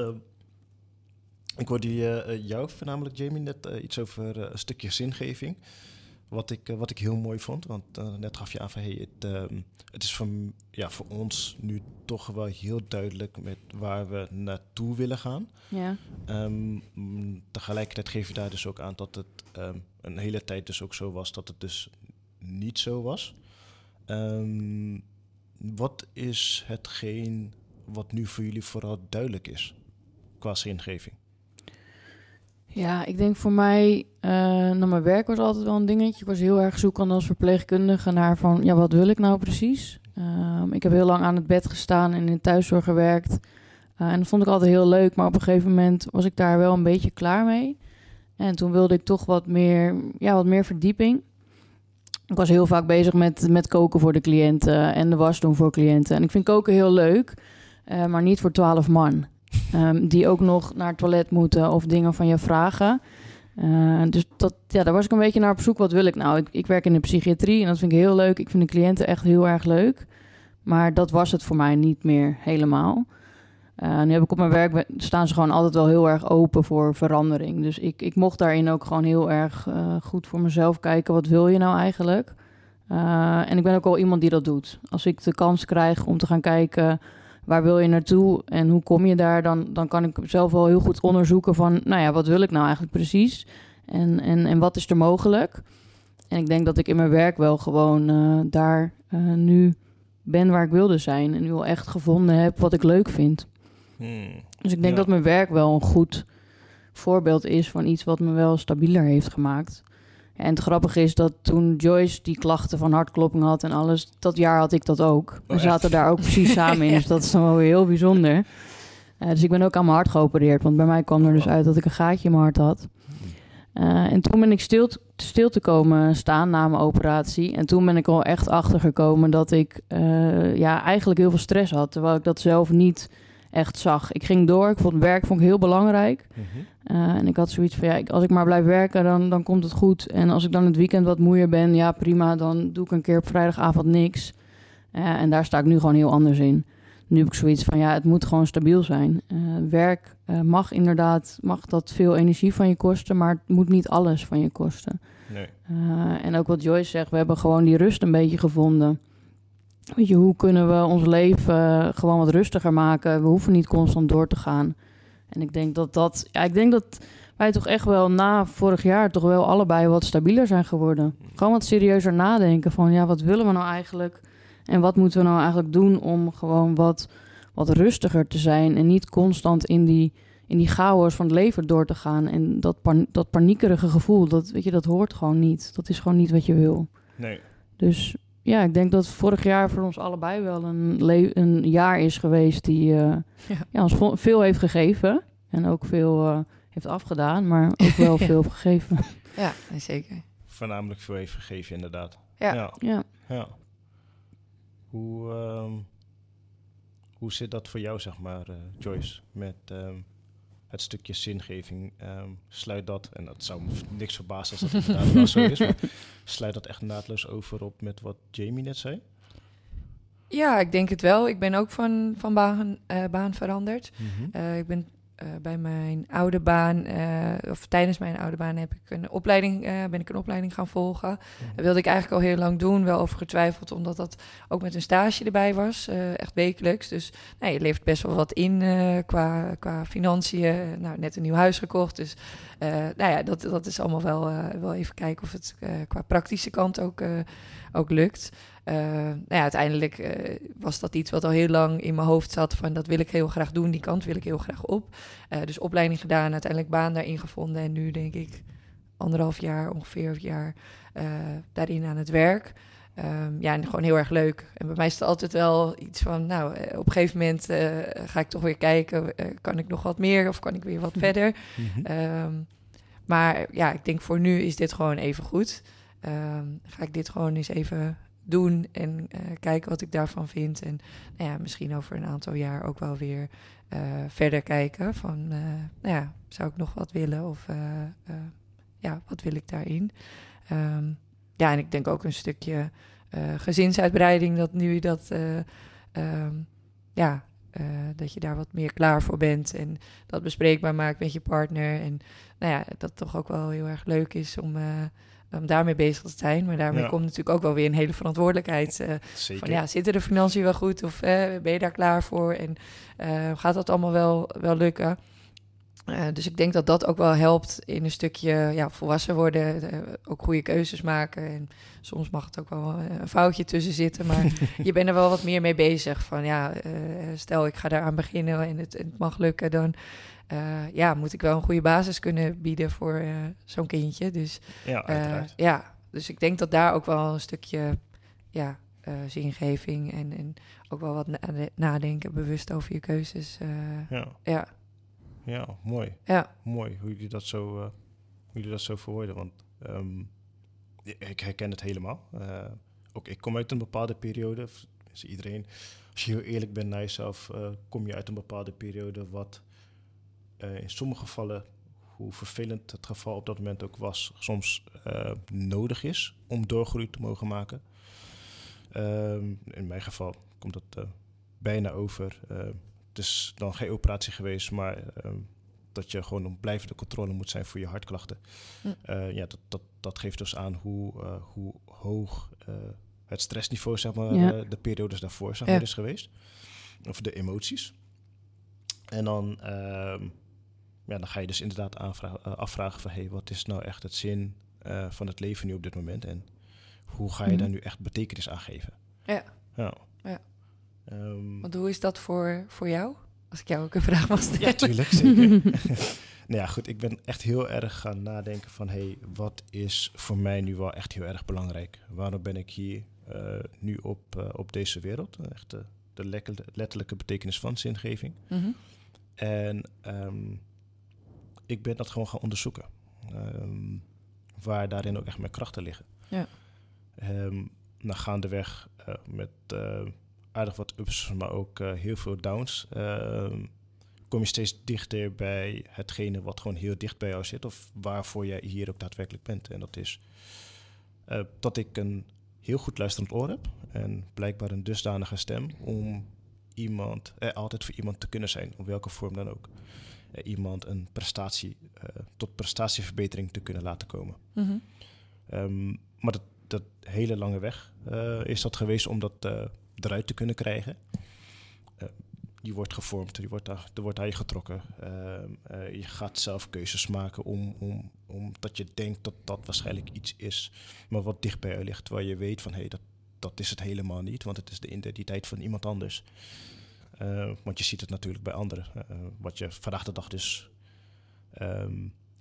ik hoorde jou, voornamelijk Jamie, net iets over een stukje zingeving. Wat ik heel mooi vond, want net gaf je aan van... het is voor ons nu toch wel heel duidelijk met waar we naartoe willen gaan. Ja. Tegelijkertijd geef je daar dus ook aan dat het een hele tijd dus ook zo was... dat het dus niet zo was. Wat is hetgeen wat nu voor jullie vooral duidelijk is qua zingeving? Ja, ik denk voor mij... mijn werk was altijd wel een dingetje. Ik was heel erg zoekend als verpleegkundige naar van... ja, wat wil ik nou precies? Ik heb heel lang aan het bed gestaan en in thuiszorg gewerkt. En dat vond ik altijd heel leuk. Maar op een gegeven moment was ik daar wel een beetje klaar mee. En toen wilde ik toch wat meer verdieping. Ik was heel vaak bezig met koken voor de cliënten... en de was doen voor cliënten. En ik vind koken heel leuk, maar niet voor 12 man... die ook nog naar het toilet moeten of dingen van je vragen. Dus daar was ik een beetje naar op zoek. Wat wil ik nou? Ik werk in de psychiatrie en dat vind ik heel leuk. Ik vind de cliënten echt heel erg leuk. Maar dat was het voor mij niet meer helemaal. Nu heb ik op mijn werk... staan ze gewoon altijd wel heel erg open voor verandering. Dus ik mocht daarin ook gewoon heel erg goed voor mezelf kijken. Wat wil je nou eigenlijk? En ik ben ook wel iemand die dat doet. Als ik de kans krijg om te gaan kijken... waar wil je naartoe en hoe kom je daar... dan kan ik zelf wel heel goed onderzoeken van... nou ja, wat wil ik nou eigenlijk precies? En wat is er mogelijk? En ik denk dat ik in mijn werk wel gewoon nu ben waar ik wilde zijn... en nu al echt gevonden heb wat ik leuk vind. Dus ik denk dat mijn werk wel een goed voorbeeld is... van iets wat me wel stabieler heeft gemaakt. En het grappige is dat toen Joyce die klachten van hartklopping had en alles... dat jaar had ik dat ook. We zaten daar ook precies samen in, dus dat is dan wel weer heel bijzonder. Dus ik ben ook aan mijn hart geopereerd, want bij mij kwam er dus uit dat ik een gaatje in mijn hart had. En toen ben ik stil te komen staan na mijn operatie. En toen ben ik al echt achtergekomen dat ik eigenlijk heel veel stress had... terwijl ik dat zelf niet echt zag. Ik ging door, ik vond werk heel belangrijk... en ik had zoiets van, als ik maar blijf werken, dan komt het goed. En als ik dan het weekend wat moeier ben, ja prima, dan doe ik een keer op vrijdagavond niks. En daar sta ik nu gewoon heel anders in. Nu heb ik zoiets van, het moet gewoon stabiel zijn. Werk mag dat veel energie van je kosten, maar het moet niet alles van je kosten. Nee. En ook wat Joyce zegt, we hebben gewoon die rust een beetje gevonden. Weet je, hoe kunnen we ons leven gewoon wat rustiger maken? We hoeven niet constant door te gaan. En ik denk dat wij toch echt wel na vorig jaar... toch wel allebei wat stabieler zijn geworden. Gewoon wat serieuzer nadenken van... wat willen we nou eigenlijk? En wat moeten we nou eigenlijk doen om gewoon wat rustiger te zijn... en niet constant in die, in die chaos van het leven door te gaan. En dat paniekerige gevoel, dat hoort gewoon niet. Dat is gewoon niet wat je wil. Nee. Dus ja, ik denk dat vorig jaar voor ons allebei wel een jaar is geweest die ons veel heeft gegeven. En ook veel heeft afgedaan, maar ook wel veel heeft gegeven. Ja, zeker. Voornamelijk veel heeft gegeven, inderdaad. Ja. Ja. Hoe zit dat voor jou, zeg maar, Joyce? Met het stukje zingeving, sluit dat... en dat zou me niks verbazen als dat inderdaad wel zo is... maar sluit dat echt naadloos over op met wat Jamie net zei? Ja, ik denk het wel. Ik ben ook van baan veranderd. Mm-hmm. Ik ben bij mijn oude baan... of tijdens mijn oude baan ben ik een opleiding gaan volgen. Mm-hmm. Dat wilde ik eigenlijk al heel lang doen. Wel over getwijfeld, omdat dat ook met een stage erbij was. Echt wekelijks. Dus nou, je levert best wel wat in qua financiën. Nou, net een nieuw huis gekocht. Dus dat is allemaal wel even kijken of het qua praktische kant ook lukt. Uiteindelijk was dat iets wat al heel lang in mijn hoofd zat van dat wil ik heel graag doen, die kant wil ik heel graag op. Dus opleiding gedaan, uiteindelijk baan daarin gevonden en nu denk ik ongeveer een jaar daarin aan het werk. En gewoon heel erg leuk. En bij mij is het altijd wel iets van, op een gegeven moment ga ik toch weer kijken, kan ik nog wat meer of kan ik weer wat verder? Maar ja, ik denk voor nu is dit gewoon even goed. Ga ik dit gewoon eens even doen en kijken wat ik daarvan vind. En misschien over een aantal jaar ook wel weer verder kijken van, zou ik nog wat willen of wat wil ik daarin? En ik denk ook een stukje gezinsuitbreiding, dat nu dat je daar wat meer klaar voor bent en dat bespreekbaar maakt met je partner. En dat toch ook wel heel erg leuk is om daarmee bezig te zijn. Maar daarmee komt natuurlijk ook wel weer een hele verantwoordelijkheid. Zeker. Van, zitten de financiën wel goed? Of ben je daar klaar voor? En gaat dat allemaal wel lukken? Dus ik denk dat dat ook wel helpt in een stukje volwassen worden. Ook goede keuzes maken. En soms mag het ook wel een foutje tussen zitten. Maar je bent er wel wat meer mee bezig. Van stel ik ga daaraan beginnen en het mag lukken. Dan moet ik wel een goede basis kunnen bieden voor zo'n kindje. Dus, dus ik denk dat daar ook wel een stukje zingeving. En ook wel wat nadenken bewust over je keuzes. Ja, mooi. Ja. Mooi hoe jullie dat zo verwoorden. Want ik herken het helemaal. Ook ik kom uit een bepaalde periode. Dus iedereen, als je heel eerlijk bent naar jezelf, kom je uit een bepaalde periode wat in sommige gevallen, hoe vervelend het geval op dat moment ook was, soms nodig is om doorgroei te mogen maken. In mijn geval komt dat bijna over. Het is dan geen operatie geweest, maar dat je gewoon een blijvende controle moet zijn voor je hartklachten. Dat geeft dus aan hoe hoog het stressniveau, zeg maar, de periodes daarvoor, zeg maar, is geweest. Of de emoties. En dan, dan ga je dus inderdaad afvragen van, wat is nou echt het zin van het leven nu op dit moment? En hoe ga je daar nu echt betekenis aan geven? Ja. Nou. Ja. Want hoe is dat voor jou? Als ik jou ook een vraag mag stellen. Ja, tuurlijk, zeker. Goed, ik ben echt heel erg gaan nadenken van, wat is voor mij nu wel echt heel erg belangrijk? Waarom ben ik hier nu op deze wereld? Echt de letterlijke betekenis van zingeving. Mm-hmm. En ik ben dat gewoon gaan onderzoeken. Waar daarin ook echt mijn krachten liggen. Ja. Gaandeweg met... aardig wat ups, maar ook heel veel downs. Kom je steeds dichter bij hetgene wat gewoon heel dicht bij jou zit, of waarvoor jij hier ook daadwerkelijk bent. En dat is dat ik een heel goed luisterend oor heb en blijkbaar een dusdanige stem om iemand, altijd voor iemand te kunnen zijn, op welke vorm dan ook. Iemand een prestatie, tot prestatieverbetering te kunnen laten komen. Mm-hmm. Maar dat hele lange weg is dat geweest om dat eruit te kunnen krijgen. Die wordt gevormd, er wordt aan je getrokken. Je gaat zelf keuzes maken omdat je denkt dat dat waarschijnlijk iets is, maar wat dicht bij je ligt, terwijl je weet van, dat is het helemaal niet, want het is de identiteit van iemand anders. Want je ziet het natuurlijk bij anderen. Wat je vandaag de dag dus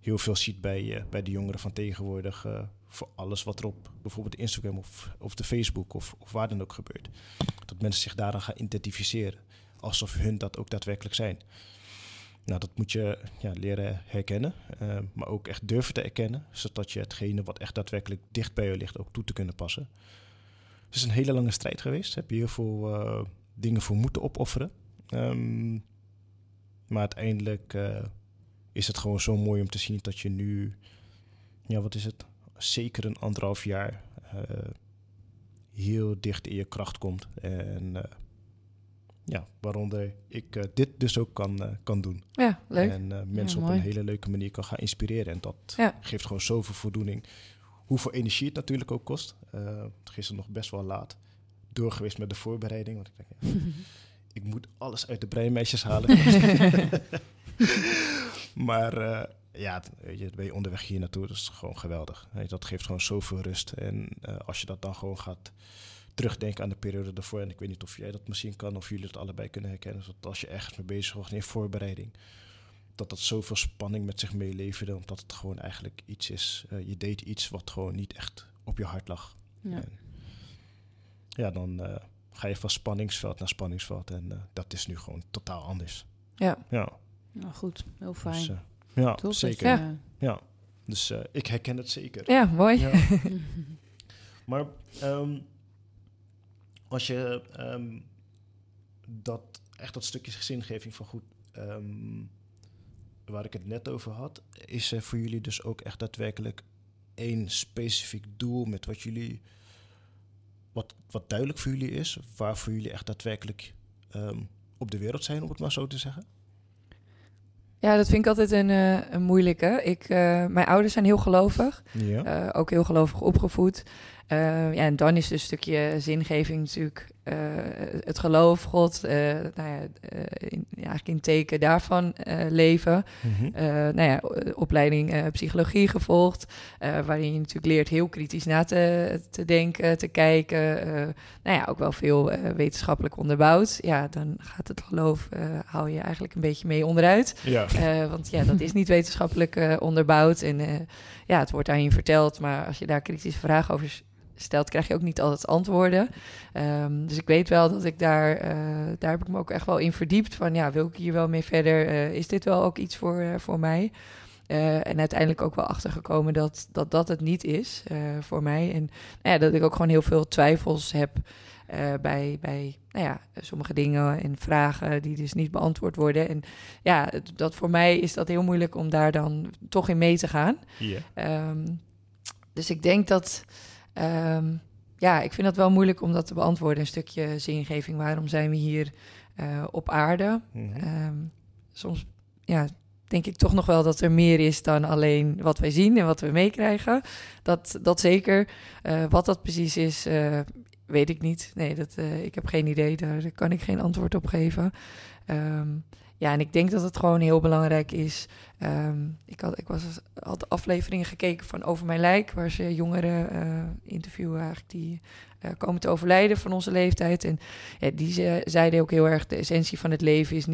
heel veel ziet bij de jongeren van tegenwoordig. Voor alles wat er op bijvoorbeeld Instagram of de Facebook of waar dan ook gebeurt. Dat mensen zich daaraan gaan identificeren. Alsof hun dat ook daadwerkelijk zijn. Nou, dat moet je leren herkennen. Maar ook echt durven te erkennen. Zodat je hetgene wat echt daadwerkelijk dicht bij je ligt ook toe te kunnen passen. Het is een hele lange strijd geweest. Heb je heel veel dingen voor moeten opofferen. Maar uiteindelijk is het gewoon zo mooi om te zien dat je nu... Ja, wat is het? Zeker een 1,5 jaar heel dicht in je kracht komt. En waaronder ik dit dus ook kan doen. Ja, leuk. En mensen op een hele leuke manier kan gaan inspireren. En dat geeft gewoon zoveel voldoening. Hoeveel energie het natuurlijk ook kost. Gisteren nog best wel laat door geweest met de voorbereiding. Want ik dacht, ik moet alles uit de Breinmeisjes halen. Maar ben je onderweg hier naartoe, dat is gewoon geweldig. Dat geeft gewoon zoveel rust. En als je dat dan gewoon gaat terugdenken aan de periode daarvoor... en ik weet niet of jij dat misschien kan, of jullie het allebei kunnen herkennen... dat als je ergens mee bezig was in voorbereiding... dat zoveel spanning met zich meeleverde... omdat het gewoon eigenlijk iets is... je deed iets wat gewoon niet echt op je hart lag. Ja, en dan ga je van spanningsveld naar spanningsveld... en dat is nu gewoon totaal anders. Ja, Nou, goed, heel fijn. Dus, top, zeker. Dus ik herken het zeker. Ja, mooi. Ja. Maar als je dat stukje zingeving van goed... waar ik het net over had, is er voor jullie dus ook echt daadwerkelijk één specifiek doel met wat jullie, wat duidelijk voor jullie is, waarvoor jullie echt daadwerkelijk op de wereld zijn, om het maar zo te zeggen? Ja, dat vind ik altijd een moeilijke. Mijn ouders zijn heel gelovig, ook heel gelovig opgevoed. En dan is dus een stukje zingeving natuurlijk het geloof, God, eigenlijk in teken daarvan leven. Mm-hmm. Opleiding psychologie gevolgd, waarin je natuurlijk leert heel kritisch na te denken, te kijken. Ook wel veel wetenschappelijk onderbouwd. Ja, dan gaat het geloof, hou je eigenlijk een beetje mee onderuit. Ja. Want dat is niet wetenschappelijk onderbouwd en het wordt aan je verteld, maar als je daar kritische vragen over stelt, krijg je ook niet altijd antwoorden. Dus ik weet wel dat ik daar heb ik me ook echt wel in verdiept. Van wil ik hier wel mee verder? Is dit wel ook iets voor mij? En uiteindelijk ook wel achtergekomen dat het niet is voor mij. En dat ik ook gewoon heel veel twijfels heb bij sommige dingen en vragen die dus niet beantwoord worden. En dat voor mij is dat heel moeilijk om daar dan toch in mee te gaan. Yeah. Dus ik denk dat... ik vind dat wel moeilijk om dat te beantwoorden. Een stukje zingeving. Waarom zijn we hier op aarde? Mm-hmm. Soms denk ik toch nog wel dat er meer is dan alleen wat wij zien en wat we meekrijgen. Dat zeker. Wat dat precies is, weet ik niet. Nee, ik heb geen idee. Daar kan ik geen antwoord op geven. En ik denk dat het gewoon heel belangrijk is. Ik had afleveringen gekeken van Over Mijn Lijk... waar ze jongeren interviewen eigenlijk die komen te overlijden van onze leeftijd. En die zeiden ook heel erg... de essentie van het leven is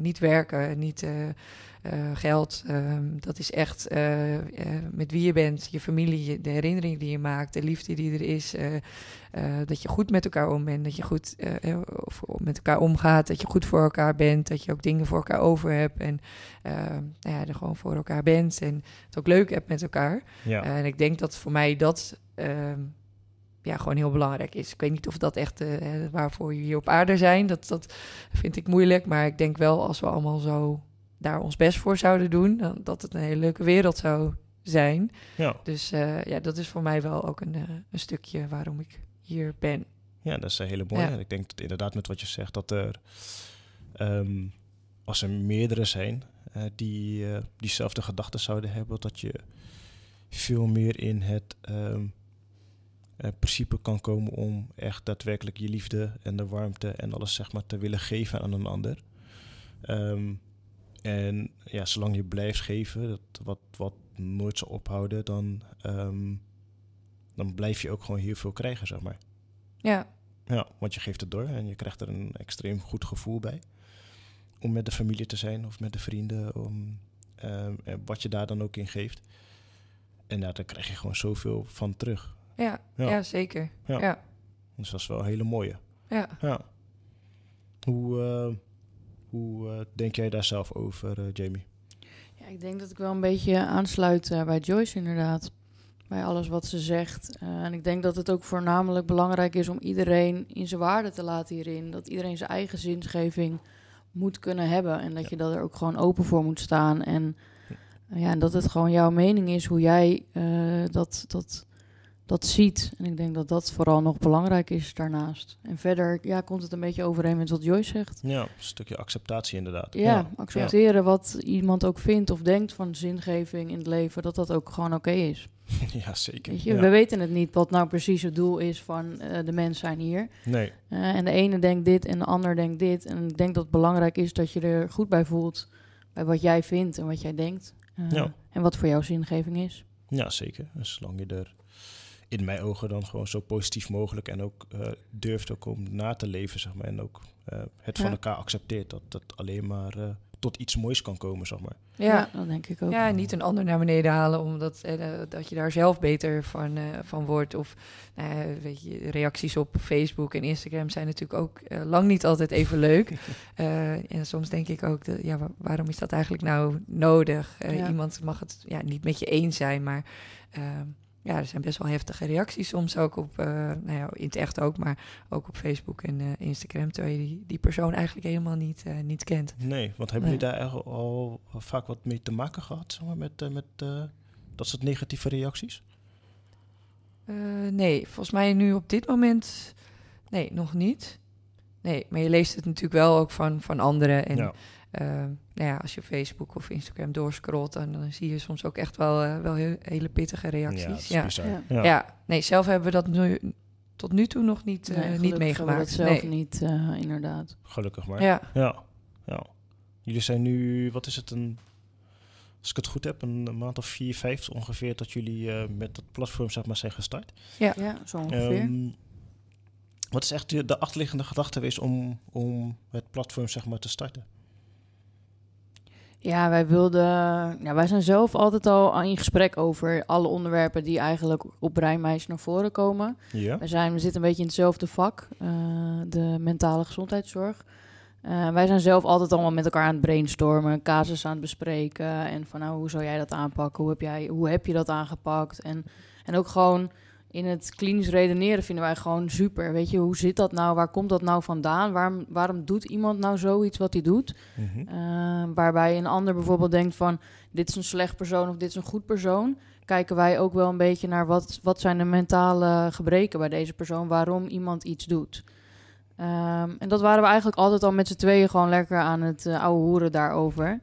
niet werken, niet geld. Dat is echt met wie je bent, je familie, de herinnering die je maakt... de liefde die er is, dat je goed met elkaar om bent... dat je goed met elkaar omgaat, dat je goed voor elkaar bent... dat je ook dingen voor elkaar over hebt en er gewoon voor elkaar bent... en het ook leuk hebt met elkaar. Ja. En ik denk dat voor mij dat... gewoon heel belangrijk is. Ik weet niet of dat echt waarvoor je hier op aarde zijn. Dat vind ik moeilijk. Maar ik denk wel, als we allemaal zo daar ons best voor zouden doen... dan, dat het een hele leuke wereld zou zijn. Ja. Dus dat is voor mij wel ook een stukje waarom ik hier ben. Ja, dat is een hele mooie. Ja. Ik denk dat inderdaad met wat je zegt... dat er, als er meerdere zijn... die diezelfde gedachten zouden hebben... dat je veel meer in het... principe kan komen om echt daadwerkelijk je liefde en de warmte en alles zeg maar te willen geven aan een ander. Zolang je blijft geven, wat nooit zal ophouden, dan blijf je ook gewoon heel veel krijgen, zeg maar. Ja, Ja, want je geeft het door en je krijgt er een extreem goed gevoel bij. Om met de familie te zijn of met de vrienden. Wat je daar dan ook in geeft. En daar krijg je gewoon zoveel van terug. Ja, ja zeker. Ja. Ja. Dus dat is wel een hele mooie. Ja. Ja. Hoe denk jij daar zelf over, Jamie? Ja, ik denk dat ik wel een beetje aansluit bij Joyce inderdaad. Bij alles wat ze zegt. En ik denk dat het ook voornamelijk belangrijk is om iedereen in zijn waarde te laten hierin. Dat iedereen zijn eigen zinsgeving moet kunnen hebben. En dat je daar ook gewoon open voor moet staan. En, ja, en dat het gewoon jouw mening is hoe jij dat ziet. En ik denk dat dat vooral nog belangrijk is daarnaast. En verder komt het een beetje overeen met wat Joyce zegt. Ja, een stukje acceptatie inderdaad. Ja, ja. Accepteren wat iemand ook vindt of denkt van zingeving in het leven. Dat dat ook gewoon oké is. Ja, zeker. Weet je, we weten het niet wat nou precies het doel is van de mens zijn hier. Nee. En de ene denkt dit en de ander denkt dit. En ik denk dat het belangrijk is dat je er goed bij voelt. Bij wat jij vindt en wat jij denkt. En wat voor jou zingeving is. Ja, zeker. Zolang je er in mijn ogen dan gewoon zo positief mogelijk en ook durft ook om na te leven, zeg maar. En ook het van elkaar accepteert dat dat alleen maar tot iets moois kan komen, zeg maar. Ja, dat denk ik ook. Ja, en niet een ander naar beneden halen, omdat dat je daar zelf beter van wordt. Of weet je, reacties op Facebook en Instagram zijn natuurlijk ook lang niet altijd even leuk. En soms denk ik ook, waarom is dat eigenlijk nou nodig? Iemand mag het niet met je eens zijn, maar... er zijn best wel heftige reacties soms ook op, in het echt ook, maar ook op Facebook en Instagram, terwijl je die persoon eigenlijk helemaal niet kent. Nee, want hebben jullie daar eigenlijk al vaak wat mee te maken gehad, zeg maar, met dat soort negatieve reacties? Nee, volgens mij nu op dit moment, nee, nog niet. Nee, maar je leest het natuurlijk wel ook van anderen en... Ja. Als je Facebook of Instagram doorscrollt, dan zie je soms ook echt wel hele pittige reacties. Ja, dat is bizar. Nee, zelf hebben we dat tot nu toe nog niet meegemaakt. Dat zelf niet, inderdaad. Gelukkig maar. Ja. Jullie zijn nu, wat is het, als ik het goed heb, een maand of 4, 5 ongeveer dat jullie met dat platform, zeg maar, zijn gestart. Ja, zo ongeveer. Wat is echt de achterliggende gedachte is om het platform, zeg maar, te starten? Ja, wij zijn zelf altijd al in gesprek over alle onderwerpen die eigenlijk op Breinmeisjes naar voren komen. Ja. We zitten een beetje in hetzelfde vak, de mentale gezondheidszorg. Wij zijn zelf altijd allemaal met elkaar aan het brainstormen, casus aan het bespreken. En van hoe zou jij dat aanpakken? Hoe heb je dat aangepakt? En ook gewoon in het klinisch redeneren vinden wij gewoon super. Weet je, hoe zit dat nou? Waar komt dat nou vandaan? Waarom doet iemand nou zoiets wat hij doet? Mm-hmm. Waarbij een ander bijvoorbeeld denkt van... dit is een slecht persoon of dit is een goed persoon... kijken wij ook wel een beetje naar wat zijn de mentale gebreken bij deze persoon... waarom iemand iets doet. En dat waren we eigenlijk altijd al met z'n tweeën... gewoon lekker aan het ouwe hoeren daarover...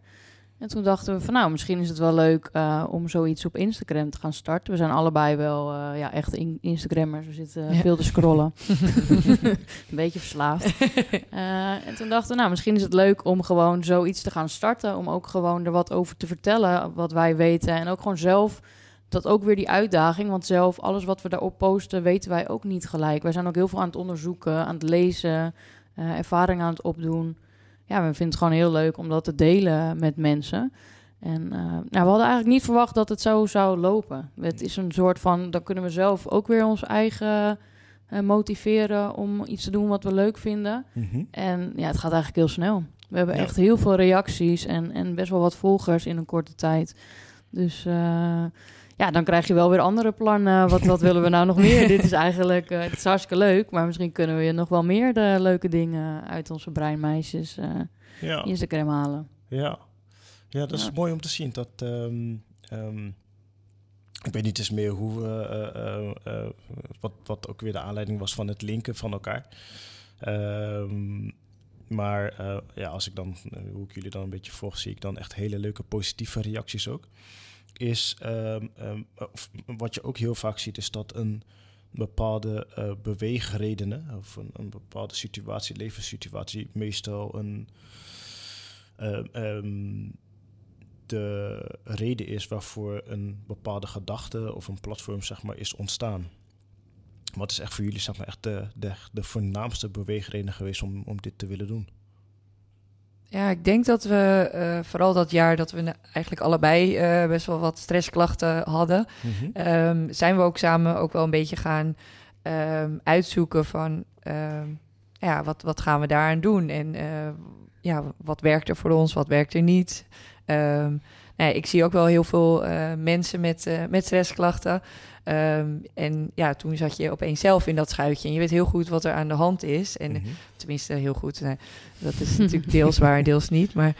En toen dachten we van misschien is het wel leuk om zoiets op Instagram te gaan starten. We zijn allebei wel echt Instagrammers. We zitten veel te scrollen. Een beetje verslaafd. En toen dachten we, misschien is het leuk om gewoon zoiets te gaan starten. Om ook gewoon er wat over te vertellen, wat wij weten. En ook gewoon zelf, dat ook weer die uitdaging. Want zelf, alles wat we daarop posten, weten wij ook niet gelijk. Wij zijn ook heel veel aan het onderzoeken, aan het lezen, ervaring aan het opdoen. Ja, we vinden het gewoon heel leuk om dat te delen met mensen. En we hadden eigenlijk niet verwacht dat het zo zou lopen. Het is een soort van, dan kunnen we zelf ook weer ons eigen motiveren... om iets te doen wat we leuk vinden. Mm-hmm. En het gaat eigenlijk heel snel. We hebben echt heel veel reacties en best wel wat volgers in een korte tijd. Dus... dan krijg je wel weer andere plannen. Wat willen we nou nog meer? Dit is eigenlijk het is hartstikke leuk, maar misschien kunnen we nog wel meer de leuke dingen uit onze Breinmeisjes Instagram halen. Ja, ja dat is mooi om te zien. Dat, ik weet niet eens meer hoe wat ook weer de aanleiding was van het linken van elkaar. Maar als ik dan, hoe ik jullie dan een beetje volg, zie ik dan echt hele leuke positieve reacties ook. Is wat je ook heel vaak ziet, is dat een bepaalde beweegredenen of een bepaalde situatie, levenssituatie, meestal de reden is waarvoor een bepaalde gedachte of een platform, zeg maar, is ontstaan. Maar wat is echt voor jullie zeg maar, echt de voornaamste beweegreden geweest om dit te willen doen? Ja, ik denk dat we vooral dat jaar dat we eigenlijk allebei best wel wat stressklachten hadden. Mm-hmm. Zijn we ook samen ook wel een beetje gaan uitzoeken van ja, wat gaan we daaraan doen? En ja, wat werkt er voor ons, wat werkt er niet? Nou, ik zie ook wel heel veel mensen met stressklachten. En ja, toen zat je opeens zelf in dat schuitje. En je weet heel goed wat er aan de hand is. En mm-hmm. Tenminste, heel goed. Nou, dat is natuurlijk deels waar en deels niet. Maar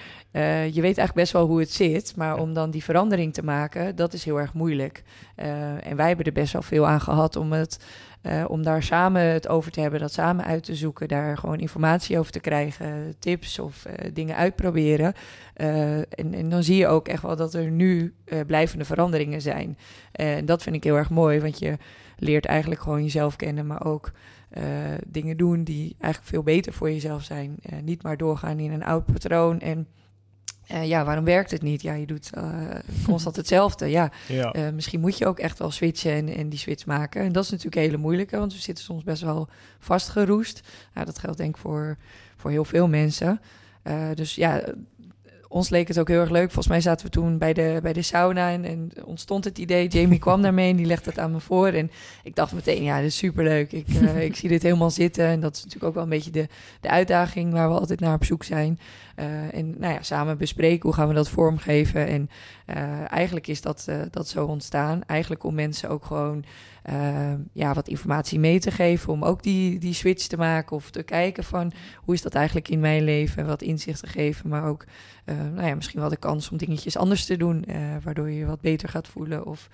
je weet eigenlijk best wel hoe het zit. Maar om dan die verandering te maken, dat is heel erg moeilijk. En wij hebben er best wel veel aan gehad om daar samen het over te hebben, dat samen uit te zoeken, daar gewoon informatie over te krijgen, tips of dingen uitproberen. En dan zie je ook echt wel dat er nu blijvende veranderingen zijn. En dat vind ik heel erg mooi, want je leert eigenlijk gewoon jezelf kennen, maar ook dingen doen die eigenlijk veel beter voor jezelf zijn. Niet maar doorgaan in een oud patroon en ja, waarom werkt het niet? Ja, je doet constant hetzelfde. Ja, ja. Misschien moet je ook echt wel switchen en die switch maken. En dat is natuurlijk een hele moeilijke, want we zitten soms best wel vastgeroest. Nou, dat geldt denk ik voor heel veel mensen. Dus ja, ons leek het ook heel erg leuk. Volgens mij zaten we toen bij de sauna en ontstond het idee. Jamie kwam daarmee en die legde het aan me voor. En ik dacht meteen, ja, dit is superleuk. Ik zie dit helemaal zitten. En dat is natuurlijk ook wel een beetje de uitdaging waar we altijd naar op zoek zijn. En nou ja, samen bespreken, hoe gaan we dat vormgeven? En eigenlijk is dat zo ontstaan. Eigenlijk om mensen ook gewoon ja, wat informatie mee te geven. Om ook die switch te maken of te kijken van hoe is dat eigenlijk in mijn leven? En wat inzicht te geven, maar ook nou ja, misschien wel de kans om dingetjes anders te doen. Waardoor je je wat beter gaat voelen of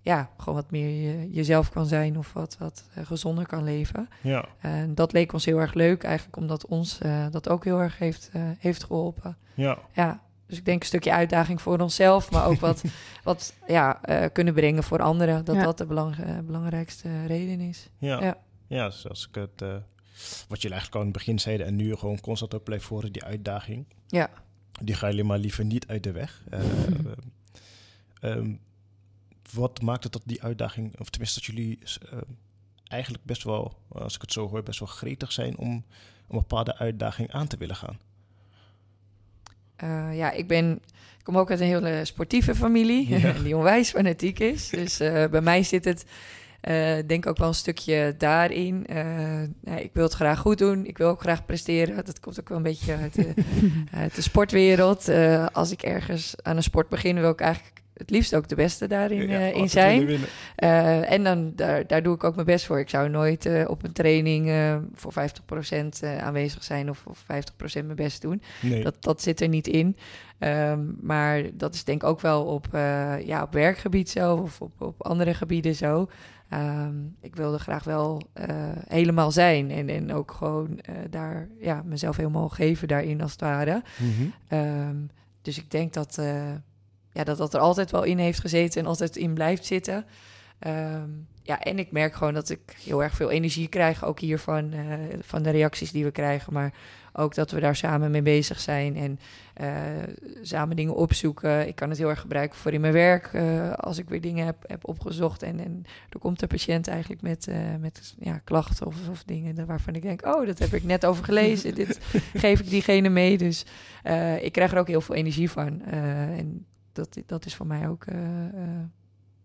ja, gewoon wat meer jezelf kan zijn of wat gezonder kan leven. Ja. Dat leek ons heel erg leuk eigenlijk, omdat ons dat ook heel erg heeft geholpen. Ja. Ja, dus ik denk een stukje uitdaging voor onszelf, maar ook wat ja, kunnen brengen voor anderen. Dat ja. Dat de belangrijkste reden is. Ja, ja. Ja, dus als ik het wat jullie eigenlijk al in het begin zeiden en nu gewoon constant ook blijft voor die uitdaging. Ja. Die ga je maar liever niet uit de weg. Wat maakt het dat die uitdaging, of tenminste dat jullie eigenlijk best wel, als ik het zo hoor, best wel gretig zijn om een bepaalde uitdaging aan te willen gaan? Ja, ik kom ook uit een hele sportieve familie, ja. Die onwijs fanatiek is. Dus bij mij zit het, denk ook wel een stukje daarin. Ja, ik wil het graag goed doen. Ik wil ook graag presteren. Dat komt ook wel een beetje uit de sportwereld. Als ik ergens aan een sport begin, wil ik eigenlijk het liefst ook de beste daarin ja, in zijn. En dan, daar doe ik ook mijn best voor. Ik zou nooit op een training voor 50% aanwezig zijn of 50% mijn best doen. Nee. Dat zit er niet in. Maar dat is denk ik ook wel op werkgebied zo of op andere gebieden zo. Ik wilde graag wel helemaal zijn en ook gewoon daar ja, mezelf helemaal geven daarin als het ware. Mm-hmm. Dus ik denk dat ja, dat er altijd wel in heeft gezeten en altijd in blijft zitten. Ja, en ik merk gewoon dat ik heel erg veel energie krijg, ook hiervan, van de reacties die we krijgen. Maar ook dat we daar samen mee bezig zijn en samen dingen opzoeken. Ik kan het heel erg gebruiken voor in mijn werk, als ik weer dingen heb opgezocht. En dan komt de patiënt eigenlijk met ja, klachten of dingen waarvan ik denk, oh, dat heb ik net over gelezen. Dit geef ik diegene mee. Dus ik krijg er ook heel veel energie van. En dat is voor mij ook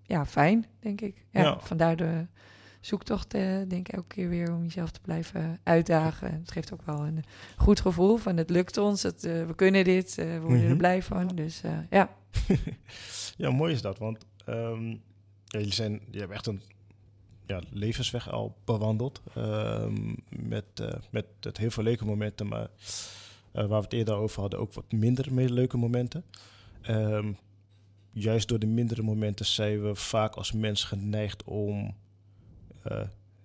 ja, fijn, denk ik. Ja, ja. Vandaar de zoektocht, denk ik, elke keer weer om jezelf te blijven uitdagen. Het geeft ook wel een goed gevoel van het lukt ons, we kunnen dit, we worden er blij van. Dus ja. Ja, mooi is dat, want ja, jullie hebben echt een ja, levensweg al bewandeld. Met het heel veel leuke momenten, maar waar we het eerder over hadden, ook wat minder leuke momenten. Juist door de mindere momenten zijn we vaak als mens geneigd om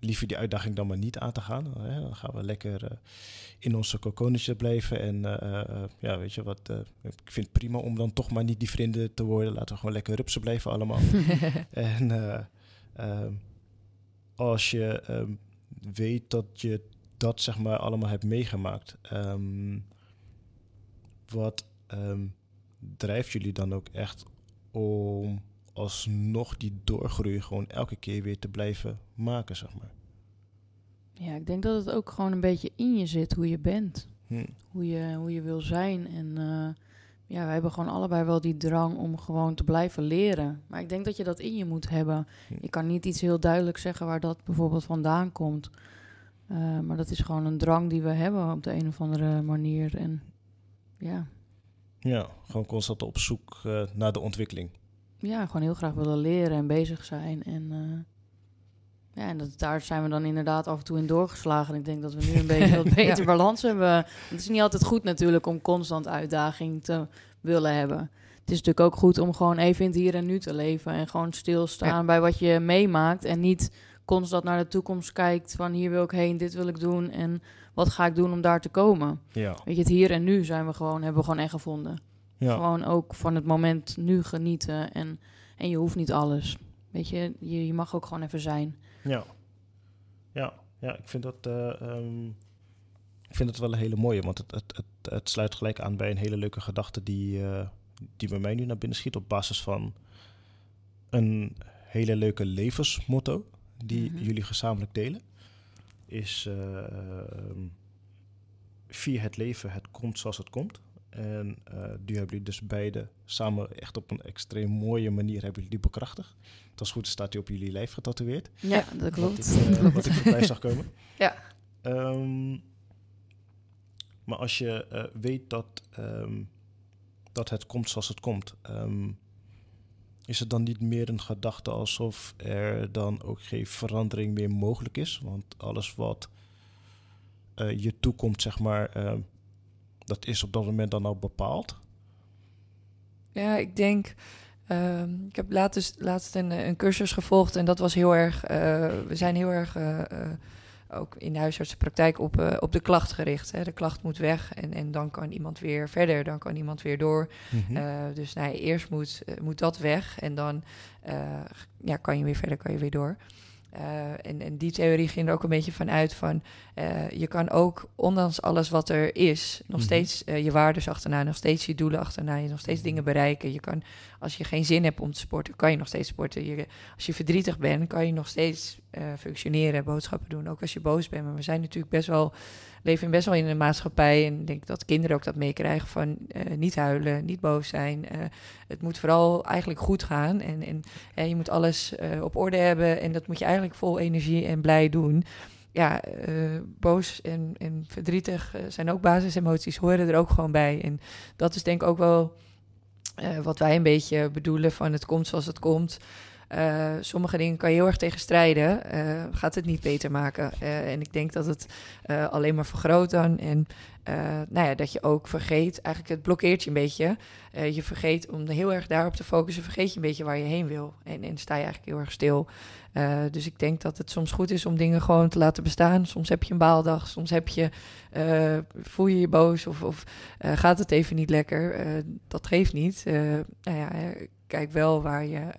liever die uitdaging dan maar niet aan te gaan. Dan gaan we lekker in onze coconnetje blijven. En ja, weet je wat, ik vind het prima om dan toch maar niet die vrienden te worden. Laten we gewoon lekker rupsen blijven allemaal. En als je weet dat je dat zeg maar allemaal hebt meegemaakt. Wat drijft jullie dan ook echt om alsnog die doorgroei gewoon elke keer weer te blijven maken, zeg maar. Ja, ik denk dat het ook gewoon een beetje in je zit, hoe je bent. Hoe je wil zijn. En ja, wij hebben gewoon allebei wel die drang om gewoon te blijven leren. Maar ik denk dat je dat in je moet hebben. Je kan niet iets heel duidelijk zeggen waar dat bijvoorbeeld vandaan komt. Maar dat is gewoon een drang die we hebben op de een of andere manier. En ja. Ja, gewoon constant op zoek naar de ontwikkeling. Ja, gewoon heel graag willen leren en bezig zijn. En daar zijn we dan inderdaad af en toe in doorgeslagen. Ik denk dat we nu een beetje wat beter balans hebben. Het is niet altijd goed natuurlijk om constant uitdaging te willen hebben. Het is natuurlijk ook goed om gewoon even in het hier en nu te leven. En gewoon stilstaan bij wat je meemaakt. En niet constant naar de toekomst kijkt van hier wil ik heen, dit wil ik doen. En wat ga ik doen om daar te komen? Ja. Weet je, het hier en nu hebben we gewoon echt gevonden. Ja. Gewoon ook van het moment nu genieten. En je hoeft niet alles. Weet je, je mag ook gewoon even zijn. Ja, ik vind dat wel een hele mooie. Want het sluit gelijk aan bij een hele leuke gedachte die bij mij nu naar binnen schiet. Op basis van een hele leuke levensmotto die jullie gezamenlijk delen. Is via het leven, het komt zoals het komt. En die hebben jullie dus beide samen echt op een extreem mooie manier hebben jullie die bekrachtigd. Als goed staat die op jullie lijf getatoeëerd. Ja, dat klopt. Wat ik voorbij zag komen. Ja. Maar als je weet dat het komt zoals het komt, is het dan niet meer een gedachte alsof er dan ook geen verandering meer mogelijk is? Want alles wat je toekomt, zeg maar. Dat is op dat moment dan al bepaald? Ja, ik denk... ik heb laatst een cursus gevolgd... en dat was heel erg... we zijn heel erg... ook in de huisartsenpraktijk op de klacht gericht. Hè. De klacht moet weg en dan kan iemand weer verder, dan kan iemand weer door. Mm-hmm. Dus nou, eerst moet dat weg en dan kan je weer verder, kan je weer door. En die theorie ging er ook een beetje van uit van... je kan ook, ondanks alles wat er is... nog steeds je waardes achterna, nog steeds je doelen achterna... je nog steeds dingen bereiken. Je kan, als je geen zin hebt om te sporten, kan je nog steeds sporten. Als je verdrietig bent, kan je nog steeds functioneren... boodschappen doen, ook als je boos bent. Maar we zijn natuurlijk leven best wel in een maatschappij... en ik denk dat kinderen ook dat meekrijgen van niet huilen, niet boos zijn. Het moet vooral eigenlijk goed gaan. En je moet alles op orde hebben... en dat moet je eigenlijk vol energie en blij doen. Ja, boos en verdrietig zijn ook basisemoties, horen er ook gewoon bij. En dat is denk ik ook wel wat wij een beetje bedoelen van het komt zoals het komt... sommige dingen kan je heel erg tegen strijden, gaat het niet beter maken. En ik denk dat het alleen maar vergroot dan. En dat je ook vergeet, eigenlijk het blokkeert je een beetje. Je vergeet om heel erg daarop te focussen, vergeet je een beetje waar je heen wil. En sta je eigenlijk heel erg stil. Dus ik denk dat het soms goed is om dingen gewoon te laten bestaan. Soms heb je een baaldag, soms voel je je boos of gaat het even niet lekker. Dat geeft niet. Kijk wel waar je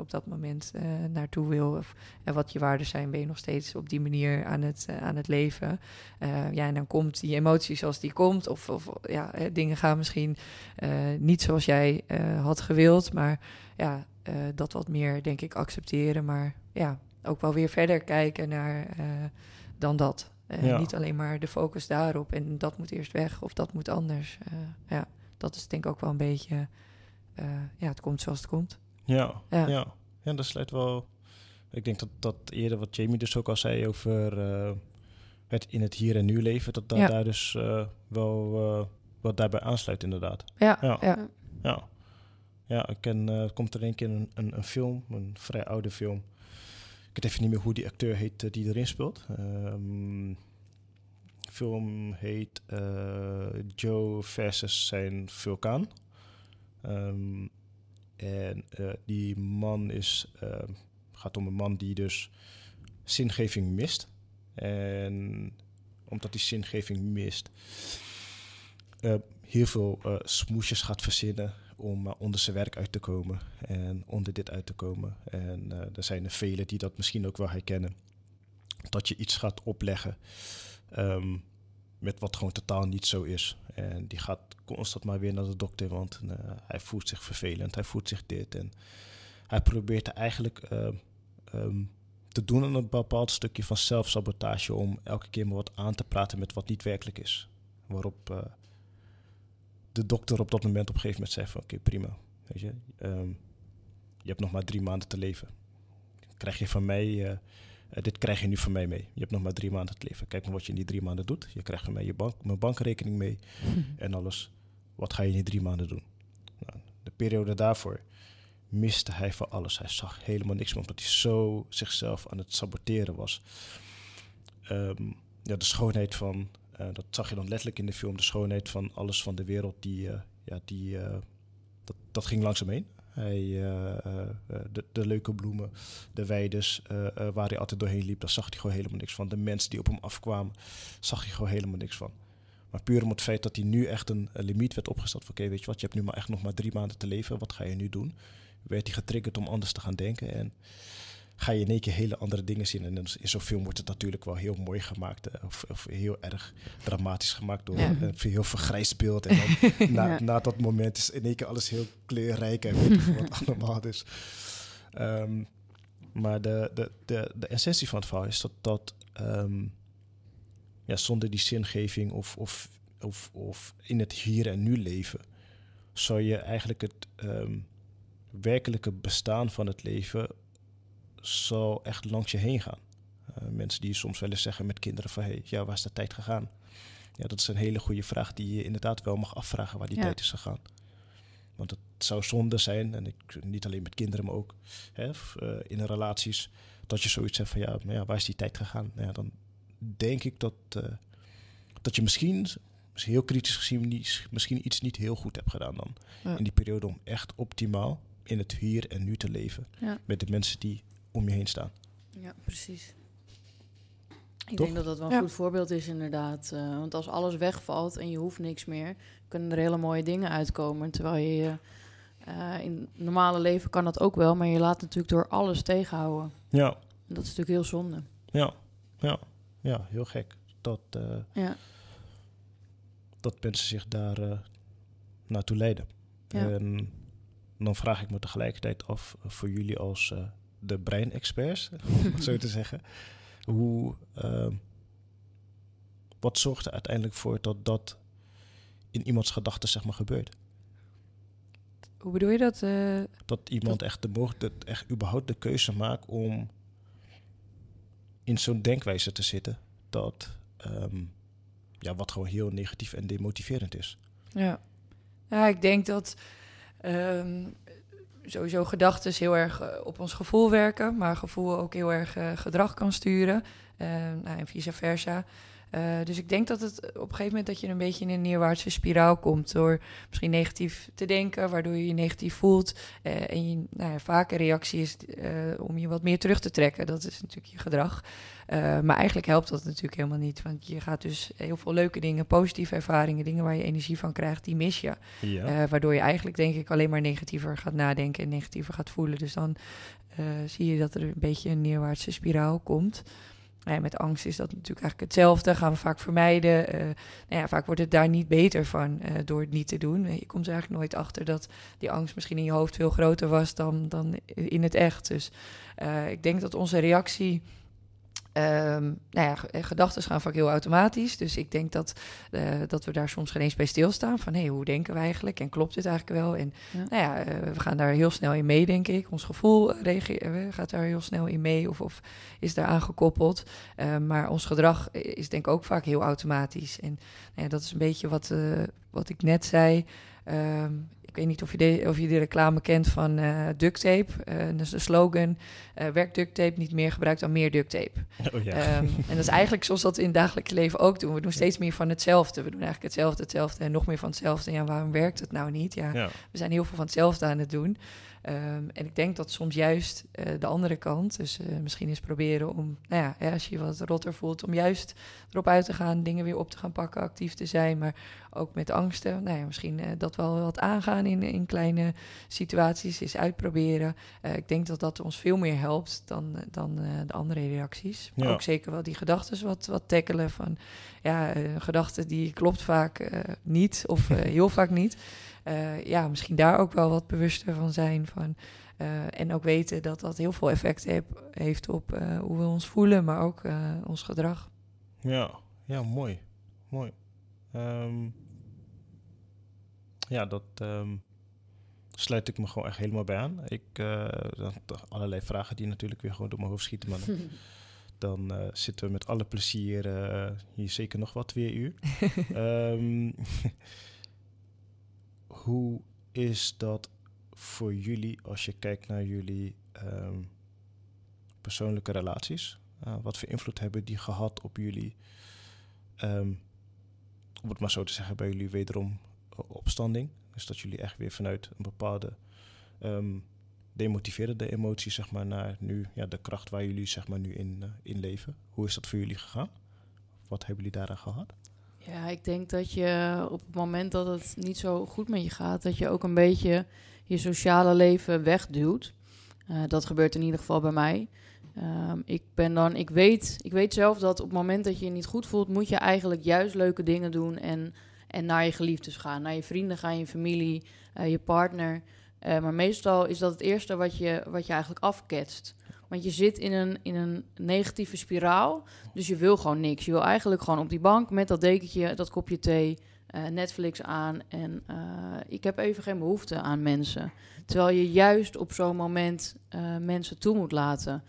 op dat moment naartoe wil. En wat je waarden zijn, ben je nog steeds op die manier aan het leven. En dan komt die emotie zoals die komt. Of dingen gaan misschien niet zoals jij had gewild. Maar ja, dat wat meer, denk ik, accepteren. Maar ja, ook wel weer verder kijken naar dan dat. Niet alleen maar de focus daarop. En dat moet eerst weg of dat moet anders. Dat is denk ik ook wel een beetje... het komt zoals het komt. Ja, dat sluit wel... Ik denk dat eerder wat Jamie dus ook al zei... over het in het hier en nu leven... dat daar dus wel wat daarbij aansluit inderdaad. Ja, ik ken... komt er een keer een film, een vrij oude film. Ik weet even niet meer hoe die acteur heet die erin speelt. De film heet Joe versus zijn vulkaan. Die man gaat om een man die dus zingeving mist. En omdat die zingeving mist, heel veel smoesjes gaat verzinnen om onder zijn werk uit te komen. En onder dit uit te komen. En er zijn er velen die dat misschien ook wel herkennen. Dat je iets gaat opleggen met wat gewoon totaal niet zo is. En die gaat constant maar weer naar de dokter, want hij voelt zich vervelend, hij voelt zich dit. En hij probeert eigenlijk te doen aan een bepaald stukje van zelfsabotage om elke keer maar wat aan te praten met wat niet werkelijk is. Waarop de dokter op dat moment op een gegeven moment zei van oké, prima, weet je, je hebt nog maar 3 maanden te leven. Krijg je van mij, dit krijg je nu van mij mee. Je hebt nog maar 3 maanden te leven. Kijk maar wat je in die 3 maanden doet. Je krijgt van mij mijn bankrekening mee en alles. Wat ga je in die 3 maanden doen? Nou, de periode daarvoor miste hij van alles. Hij zag helemaal niks meer, omdat hij zo zichzelf aan het saboteren was. De schoonheid van, dat zag je dan letterlijk in de film, de schoonheid van alles van de wereld, dat ging langzaam heen. Hij, de leuke bloemen, de weides waar hij altijd doorheen liep, daar zag hij gewoon helemaal niks van. De mensen die op hem afkwamen, zag hij gewoon helemaal niks van. Maar puur om het feit dat hij nu echt een limiet werd opgesteld van oké, weet je wat, je hebt nu maar echt nog maar 3 maanden te leven, wat ga je nu doen? Werd hij getriggerd om anders te gaan denken en ga je in één keer hele andere dingen zien. En in zo'n film wordt het natuurlijk wel heel mooi gemaakt of heel erg dramatisch gemaakt door een heel vergrijsd beeld. En dan na dat moment is in één keer alles heel kleurrijk en weet je wat allemaal. Dus. Maar de essentie van het verhaal is dat zonder die zingeving of in het hier en nu leven zou je eigenlijk het werkelijke bestaan van het leven zal echt langs je heen gaan. Mensen die soms wel eens zeggen met kinderen van waar is de tijd gegaan? Ja, dat is een hele goede vraag die je inderdaad wel mag afvragen waar die tijd is gegaan. Want het zou zonde zijn, en niet alleen met kinderen, maar ook in relaties, dat je zoiets zegt van waar is die tijd gegaan? Ja, dan denk ik dat je misschien heel kritisch gezien misschien iets niet heel goed hebt gedaan dan. Ja. In die periode om echt optimaal in het hier en nu te leven. Ja. Met de mensen die om je heen staan. Ja, precies. Ik denk dat dat wel een goed voorbeeld is inderdaad. Want als alles wegvalt en je hoeft niks meer, kunnen er hele mooie dingen uitkomen. Terwijl je in het normale leven kan dat ook wel, maar je laat natuurlijk door alles tegenhouden. Ja. En dat is natuurlijk heel zonde. Ja, heel gek. Dat mensen zich daar naartoe leiden. Ja. En dan vraag ik me tegelijkertijd af voor jullie als de breinexperts, om het zo te zeggen. Wat zorgt er uiteindelijk voor dat in iemands gedachten zeg maar gebeurt? Hoe bedoel je dat? Dat iemand echt echt überhaupt de keuze maakt om in zo'n denkwijze te zitten dat wat gewoon heel negatief en demotiverend is. Ja, ik denk dat sowieso gedachten heel erg op ons gevoel werken, maar gevoel ook heel erg gedrag kan sturen en vice versa. Dus ik denk dat het op een gegeven moment dat je een beetje in een neerwaartse spiraal komt door misschien negatief te denken, waardoor je je negatief voelt. En je vaak een reactie is om je wat meer terug te trekken. Dat is natuurlijk je gedrag. Maar eigenlijk helpt dat natuurlijk helemaal niet. Want je gaat dus heel veel leuke dingen, positieve ervaringen, dingen waar je energie van krijgt, die mis je. Ja. Waardoor je eigenlijk denk ik alleen maar negatiever gaat nadenken en negatiever gaat voelen. Dus dan zie je dat er een beetje een neerwaartse spiraal komt. Met angst is dat natuurlijk eigenlijk hetzelfde. Gaan we vaak vermijden. Vaak wordt het daar niet beter van door het niet te doen. Je komt er eigenlijk nooit achter dat die angst misschien in je hoofd veel groter was dan in het echt. Dus ik denk dat onze reactie... gedachten gaan vaak heel automatisch. Dus ik denk dat we daar soms geen eens bij stilstaan. Van, hoe denken we eigenlijk? En klopt dit eigenlijk wel? En we gaan daar heel snel in mee, denk ik. Ons gevoel gaat daar heel snel in mee of is daar aangekoppeld. Maar ons gedrag is denk ik ook vaak heel automatisch. En dat is een beetje wat ik net zei. Ik weet niet of je de reclame kent van duct tape. Dat is de slogan. Werk duct tape niet meer, gebruik dan meer duct tape. Oh, ja. En dat is eigenlijk zoals dat we in het dagelijks leven ook doen. We doen steeds meer van hetzelfde. We doen eigenlijk hetzelfde en nog meer van hetzelfde. En waarom werkt het nou niet? Ja. We zijn heel veel van hetzelfde aan het doen. En ik denk dat soms juist de andere kant, dus misschien eens proberen om, als je wat rotter voelt, om juist erop uit te gaan, dingen weer op te gaan pakken, actief te zijn, maar ook met angsten. Misschien dat wel wat aangaan in kleine situaties, is uitproberen. Ik denk dat dat ons veel meer helpt dan de andere reacties. Maar ook zeker wel die gedachten wat tackelen van, gedachten die klopt vaak niet of heel vaak niet. Misschien daar ook wel wat bewuster van zijn. Van En ook weten dat dat heel veel effect heeft op hoe we ons voelen, maar ook ons gedrag. Ja, mooi. Mooi. Ja, dat sluit ik me gewoon echt helemaal bij aan. Allerlei vragen die natuurlijk weer gewoon door mijn hoofd schieten. Maar dan zitten we met alle plezier hier zeker nog wat 2 uur. Hoe is dat voor jullie als je kijkt naar jullie persoonlijke relaties? Wat voor invloed hebben die gehad op jullie, om het maar zo te zeggen, bij jullie wederom opstanding? Dus dat jullie echt weer vanuit een bepaalde demotiverende emotie, zeg maar, naar nu, ja, de kracht waar jullie, zeg maar, nu in leven. Hoe is dat voor jullie gegaan? Wat hebben jullie daaraan gehad? Ja, ik denk dat je op het moment dat het niet zo goed met je gaat, dat je ook een beetje je sociale leven wegduwt. Dat gebeurt in ieder geval bij mij. Ik weet zelf dat op het moment dat je je niet goed voelt, moet je eigenlijk juist leuke dingen doen en naar je geliefdes gaan. Naar je vrienden gaan, je familie, je partner. Maar meestal is dat het eerste wat je eigenlijk afketst. Want je zit in een negatieve spiraal, dus je wil gewoon niks. Je wil eigenlijk gewoon op die bank met dat dekentje, dat kopje thee, Netflix aan. En ik heb even geen behoefte aan mensen. Terwijl je juist op zo'n moment mensen toe moet laten.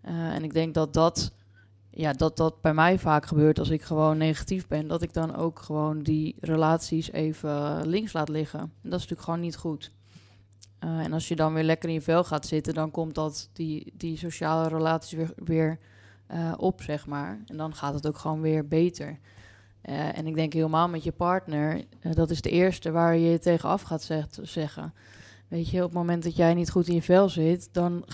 En ik denk dat bij mij vaak gebeurt als ik gewoon negatief ben. Dat ik dan ook gewoon die relaties even links laat liggen. En dat is natuurlijk gewoon niet goed. En als je dan weer lekker in je vel gaat zitten, dan komt dat die sociale relaties weer op, zeg maar. En dan gaat het ook gewoon weer beter. En ik denk helemaal met je partner, dat is de eerste waar je je tegenaf gaat zeggen. Weet je, op het moment dat jij niet goed in je vel zit, dan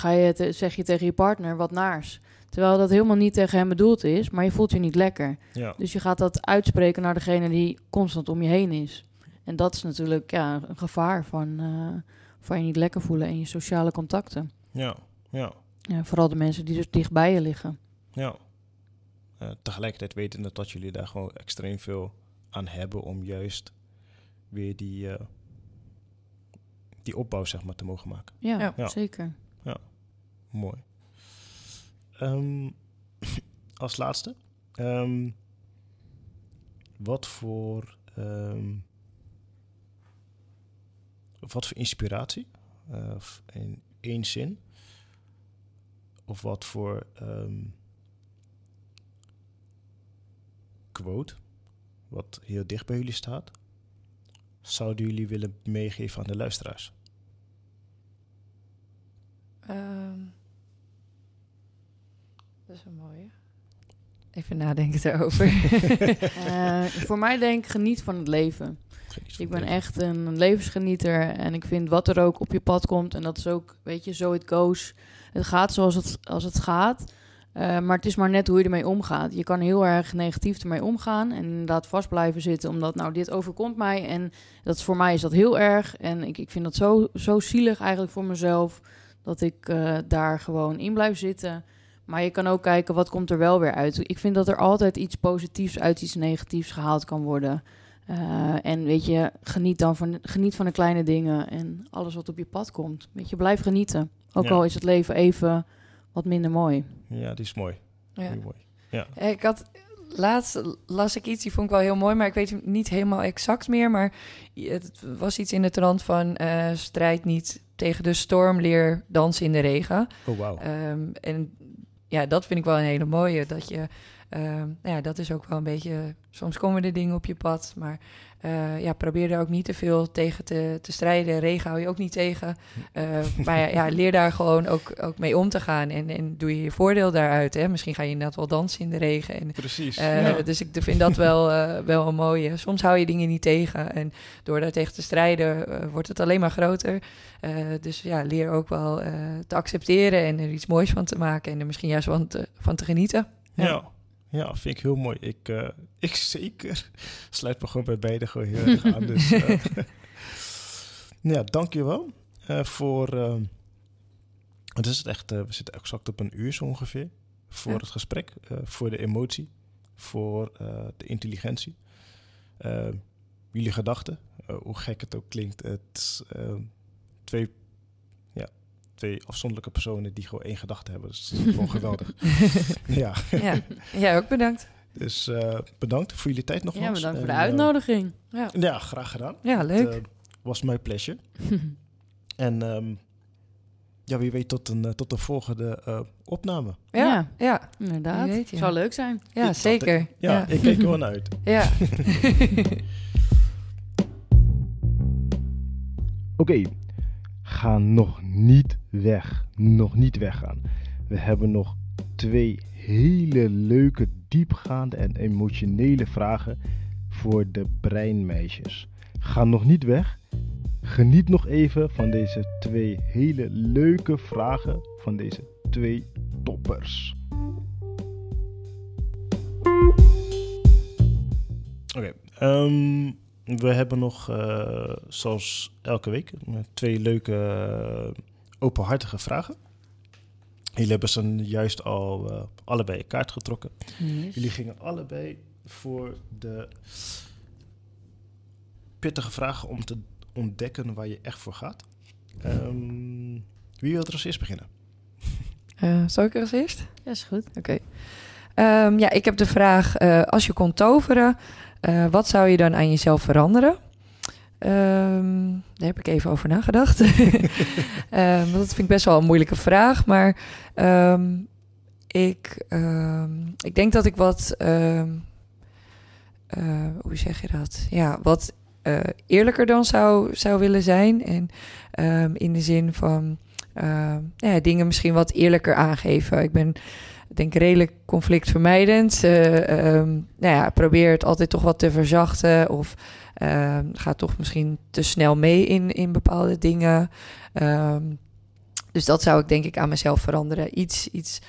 zeg je tegen je partner wat naars. Terwijl dat helemaal niet tegen hem bedoeld is, maar je voelt je niet lekker. Ja. Dus je gaat dat uitspreken naar degene die constant om je heen is. En dat is natuurlijk een gevaar van je niet lekker voelen en je sociale contacten. Ja, vooral de mensen die dus dicht bij je liggen. Ja. Tegelijkertijd wetende dat jullie daar gewoon extreem veel aan hebben om juist weer die opbouw, zeg maar, te mogen maken. Ja. Zeker. Ja, mooi. Als laatste, wat voor inspiratie, of in één zin, of wat voor quote, wat heel dicht bij jullie staat, zouden jullie willen meegeven aan de luisteraars? Dat is een mooie. Even nadenken daarover. Voor mij denk ik, geniet van het leven. Echt een levensgenieter en ik vind wat er ook op je pad komt. En dat is ook, weet je, zo het goes. Het gaat zoals het gaat. Maar het is maar net hoe je ermee omgaat. Je kan heel erg negatief ermee omgaan en inderdaad vast blijven zitten. Omdat dit overkomt mij en dat voor mij is dat heel erg. En ik vind dat zo zielig eigenlijk voor mezelf. Dat ik daar gewoon in blijf zitten. Maar je kan ook kijken, wat komt er wel weer uit? Ik vind dat er altijd iets positiefs uit iets negatiefs gehaald kan worden. En weet je, geniet van de kleine dingen en alles wat op je pad komt. Weet je, blijf genieten. Ook al is het leven even wat minder mooi. Ja, die is mooi. Ja. Heel mooi. Ja. Laatst las ik iets, die vond ik wel heel mooi, maar ik weet het niet helemaal exact meer. Maar het was iets in de trant van strijd niet tegen de storm, leer dansen in de regen. Oh, wauw. En ja, dat vind ik wel een hele mooie. Dat je, dat is ook wel een beetje, soms komen er dingen op je pad. Maar probeer er ook niet te veel tegen te strijden. Regen hou je ook niet tegen. Maar ja, leer daar gewoon ook mee om te gaan. En doe je je voordeel daaruit. Hè? Misschien ga je inderdaad wel dansen in de regen. En, precies. Dus ik vind dat wel een mooie. Soms hou je dingen niet tegen. En door daar tegen te strijden wordt het alleen maar groter. Dus ja, leer ook wel te accepteren en er iets moois van te maken. En er misschien juist van te genieten. Ja, vind ik heel mooi. Ik zeker sluit me gewoon bij beide gewoon heel erg aan. Dus, ja, dankjewel voor... het is echt, we zitten exact op 1 uur zo ongeveer. Voor het gesprek, voor de emotie, voor de intelligentie. Jullie gedachten, hoe gek het ook klinkt. Het, twee, ja, twee afzonderlijke personen die gewoon één gedachte hebben. Dus dat is gewoon geweldig. Ja. Ja. Jij ook bedankt. Dus bedankt voor jullie tijd nogmaals. Ja, bedankt voor de uitnodiging. Ja, graag gedaan. Ja, leuk. Het was mijn pleasure. En ja, wie weet tot de volgende opname. Ja, ja, inderdaad. Weet, ja. Zou leuk zijn. Ja, ik zeker. Ik kijk er wel naar uit. Ja. Oké, ga nog niet weg. Nog niet weggaan. We hebben nog 2 hele leuke, diepgaande en emotionele vragen voor de breinmeisjes. Ga nog niet weg. Geniet nog even van deze 2 hele leuke vragen van deze 2 toppers. Oké, we hebben nog, zoals elke week, 2 leuke openhartige vragen. Jullie hebben ze juist al allebei een kaart getrokken. Yes. Jullie gingen allebei voor de pittige vragen om te ontdekken waar je echt voor gaat. Wie wil er als eerst beginnen? Zal ik er als eerst? Ja, is goed. Oké. Ja, ik heb de vraag, als je kon toveren, wat zou je dan aan jezelf veranderen? Daar heb ik even over nagedacht. Dat vind ik best wel een moeilijke vraag. Maar ik denk dat ik wat... hoe zeg je dat? Ja, wat eerlijker dan zou willen zijn. En in de zin van dingen misschien wat eerlijker aangeven. Ik ben... Ik denk redelijk conflictvermijdend. Probeer het altijd toch wat te verzachten. Of ga toch misschien te snel mee in bepaalde dingen. Dus dat zou ik denk ik aan mezelf veranderen. Iets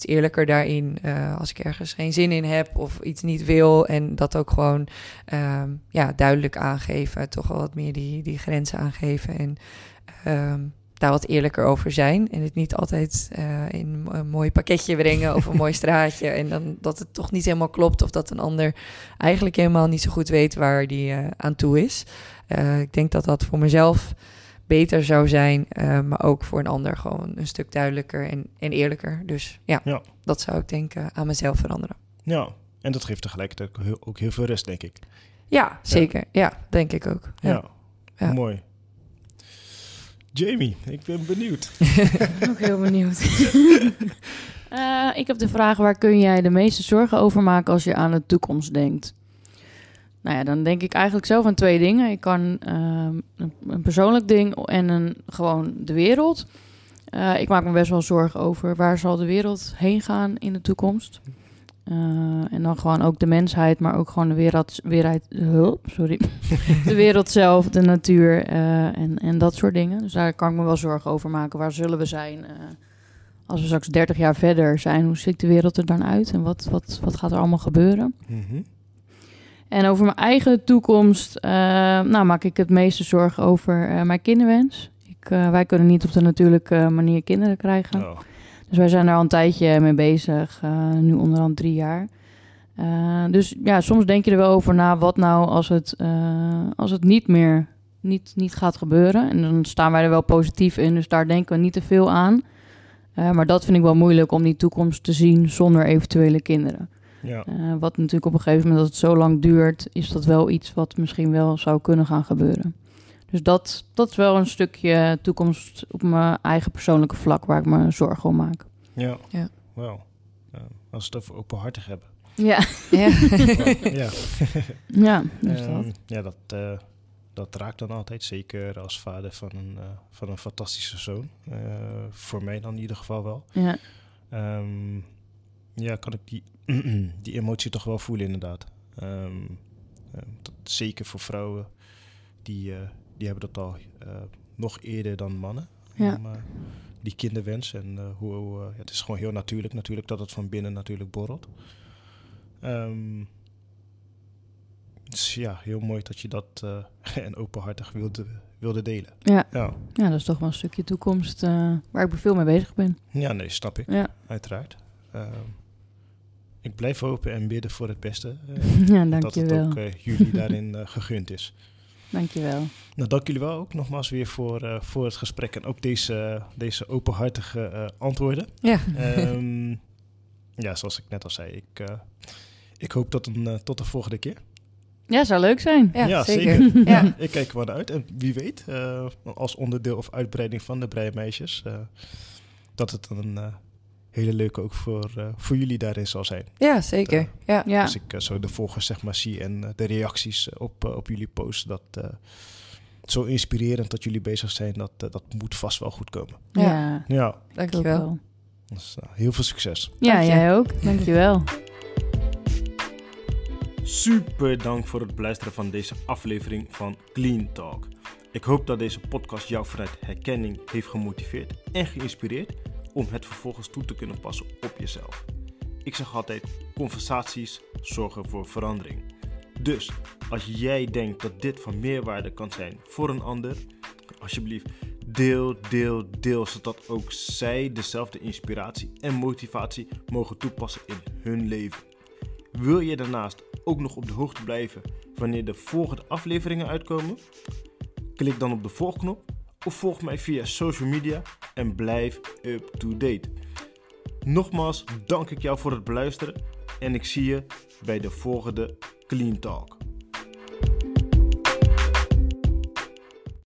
eerlijker daarin. Als ik ergens geen zin in heb of iets niet wil. En dat ook gewoon duidelijk aangeven. Toch wel wat meer die grenzen aangeven. En... daar wat eerlijker over zijn en het niet altijd in een mooi pakketje brengen of een mooi straatje en dan dat het toch niet helemaal klopt of dat een ander eigenlijk helemaal niet zo goed weet waar die aan toe is. Ik denk dat dat voor mezelf beter zou zijn, maar ook voor een ander gewoon een stuk duidelijker en eerlijker. Dus ja, dat zou ik denken aan mezelf veranderen. Ja, en dat geeft tegelijkertijd ook heel veel rust, denk ik. Ja, zeker. Ja, denk ik ook. Ja. Mooi. Jamie, ik ben benieuwd. Ik ben ook heel benieuwd. Ik heb de vraag, waar kun jij de meeste zorgen over maken als je aan de toekomst denkt? Nou ja, dan denk ik eigenlijk zelf aan 2 dingen. Ik kan een persoonlijk ding en gewoon de wereld. Ik maak me best wel zorgen over waar zal de wereld heen gaan in de toekomst. En dan gewoon ook de mensheid, maar ook gewoon de wereld zelf, de natuur en dat soort dingen. Dus daar kan ik me wel zorgen over maken. Waar zullen we zijn als we straks 30 jaar verder zijn? Hoe ziet de wereld er dan uit en wat gaat er allemaal gebeuren? Mm-hmm. En over mijn eigen toekomst maak ik het meeste zorgen over mijn kinderwens. Wij kunnen niet op de natuurlijke manier kinderen krijgen. Oh. Dus wij zijn daar al een tijdje mee bezig, nu onderhand 3 jaar. Dus ja, soms denk je er wel over na, wat nou als het niet meer gaat gebeuren. En dan staan wij er wel positief in, dus daar denken we niet te veel aan. Maar dat vind ik wel moeilijk om die toekomst te zien zonder eventuele kinderen. Ja. Wat natuurlijk op een gegeven moment, als het zo lang duurt, is dat wel iets wat misschien wel zou kunnen gaan gebeuren. Dus dat is wel een stukje toekomst op mijn eigen persoonlijke vlak waar ik me zorgen om maak. Ja. Wauw. Als we het over openhartig hebben. Ja. Dat raakt dan altijd. Zeker als vader van een fantastische zoon. Voor mij dan in ieder geval wel. Ja. Kan ik die emotie toch wel voelen inderdaad. Zeker voor vrouwen die hebben dat al nog eerder dan mannen. Ja. Die kinderwens. En het is gewoon heel natuurlijk dat het van binnen natuurlijk borrelt. Dus ja, heel mooi dat je dat en openhartig wilde delen. Ja. Ja, dat is toch wel een stukje toekomst waar ik veel mee bezig ben. Ja, nee, snap ik. Ja. Uiteraard. Ik blijf hopen en bidden voor het beste. Ja, dank je wel. Dat het ook jullie daarin gegund is. Dankjewel. Nou, dank jullie wel ook nogmaals weer voor het gesprek en ook deze openhartige antwoorden. Ja. Ja, zoals ik net al zei, ik hoop tot de volgende keer. Ja, zou leuk zijn. Ja, zeker. Ja. Ik kijk er wel naar uit. En wie weet, als onderdeel of uitbreiding van de Breinmeisjes, dat het een hele leuke ook voor jullie daarin zal zijn. Ja, zeker. Ja. Als ik zo de volgers zeg maar zie en de reacties op jullie post, dat zo inspirerend dat jullie bezig zijn, dat moet vast wel goed komen. Ja. Dankjewel. Dus, heel veel succes. Ja, jij ook. Dankjewel. Super dank voor het beluisteren van deze aflevering van Clean Talk. Ik hoop dat deze podcast jou vanuit herkenning heeft gemotiveerd en geïnspireerd om het vervolgens toe te kunnen passen op jezelf. Ik zeg altijd, conversaties zorgen voor verandering. Dus als jij denkt dat dit van meerwaarde kan zijn voor een ander, alsjeblieft deel, zodat ook zij dezelfde inspiratie en motivatie mogen toepassen in hun leven. Wil je daarnaast ook nog op de hoogte blijven wanneer de volgende afleveringen uitkomen? Klik dan op de volgknop of volg mij via social media en blijf up-to-date. Nogmaals dank ik jou voor het beluisteren en ik zie je bij de volgende Clean Talk.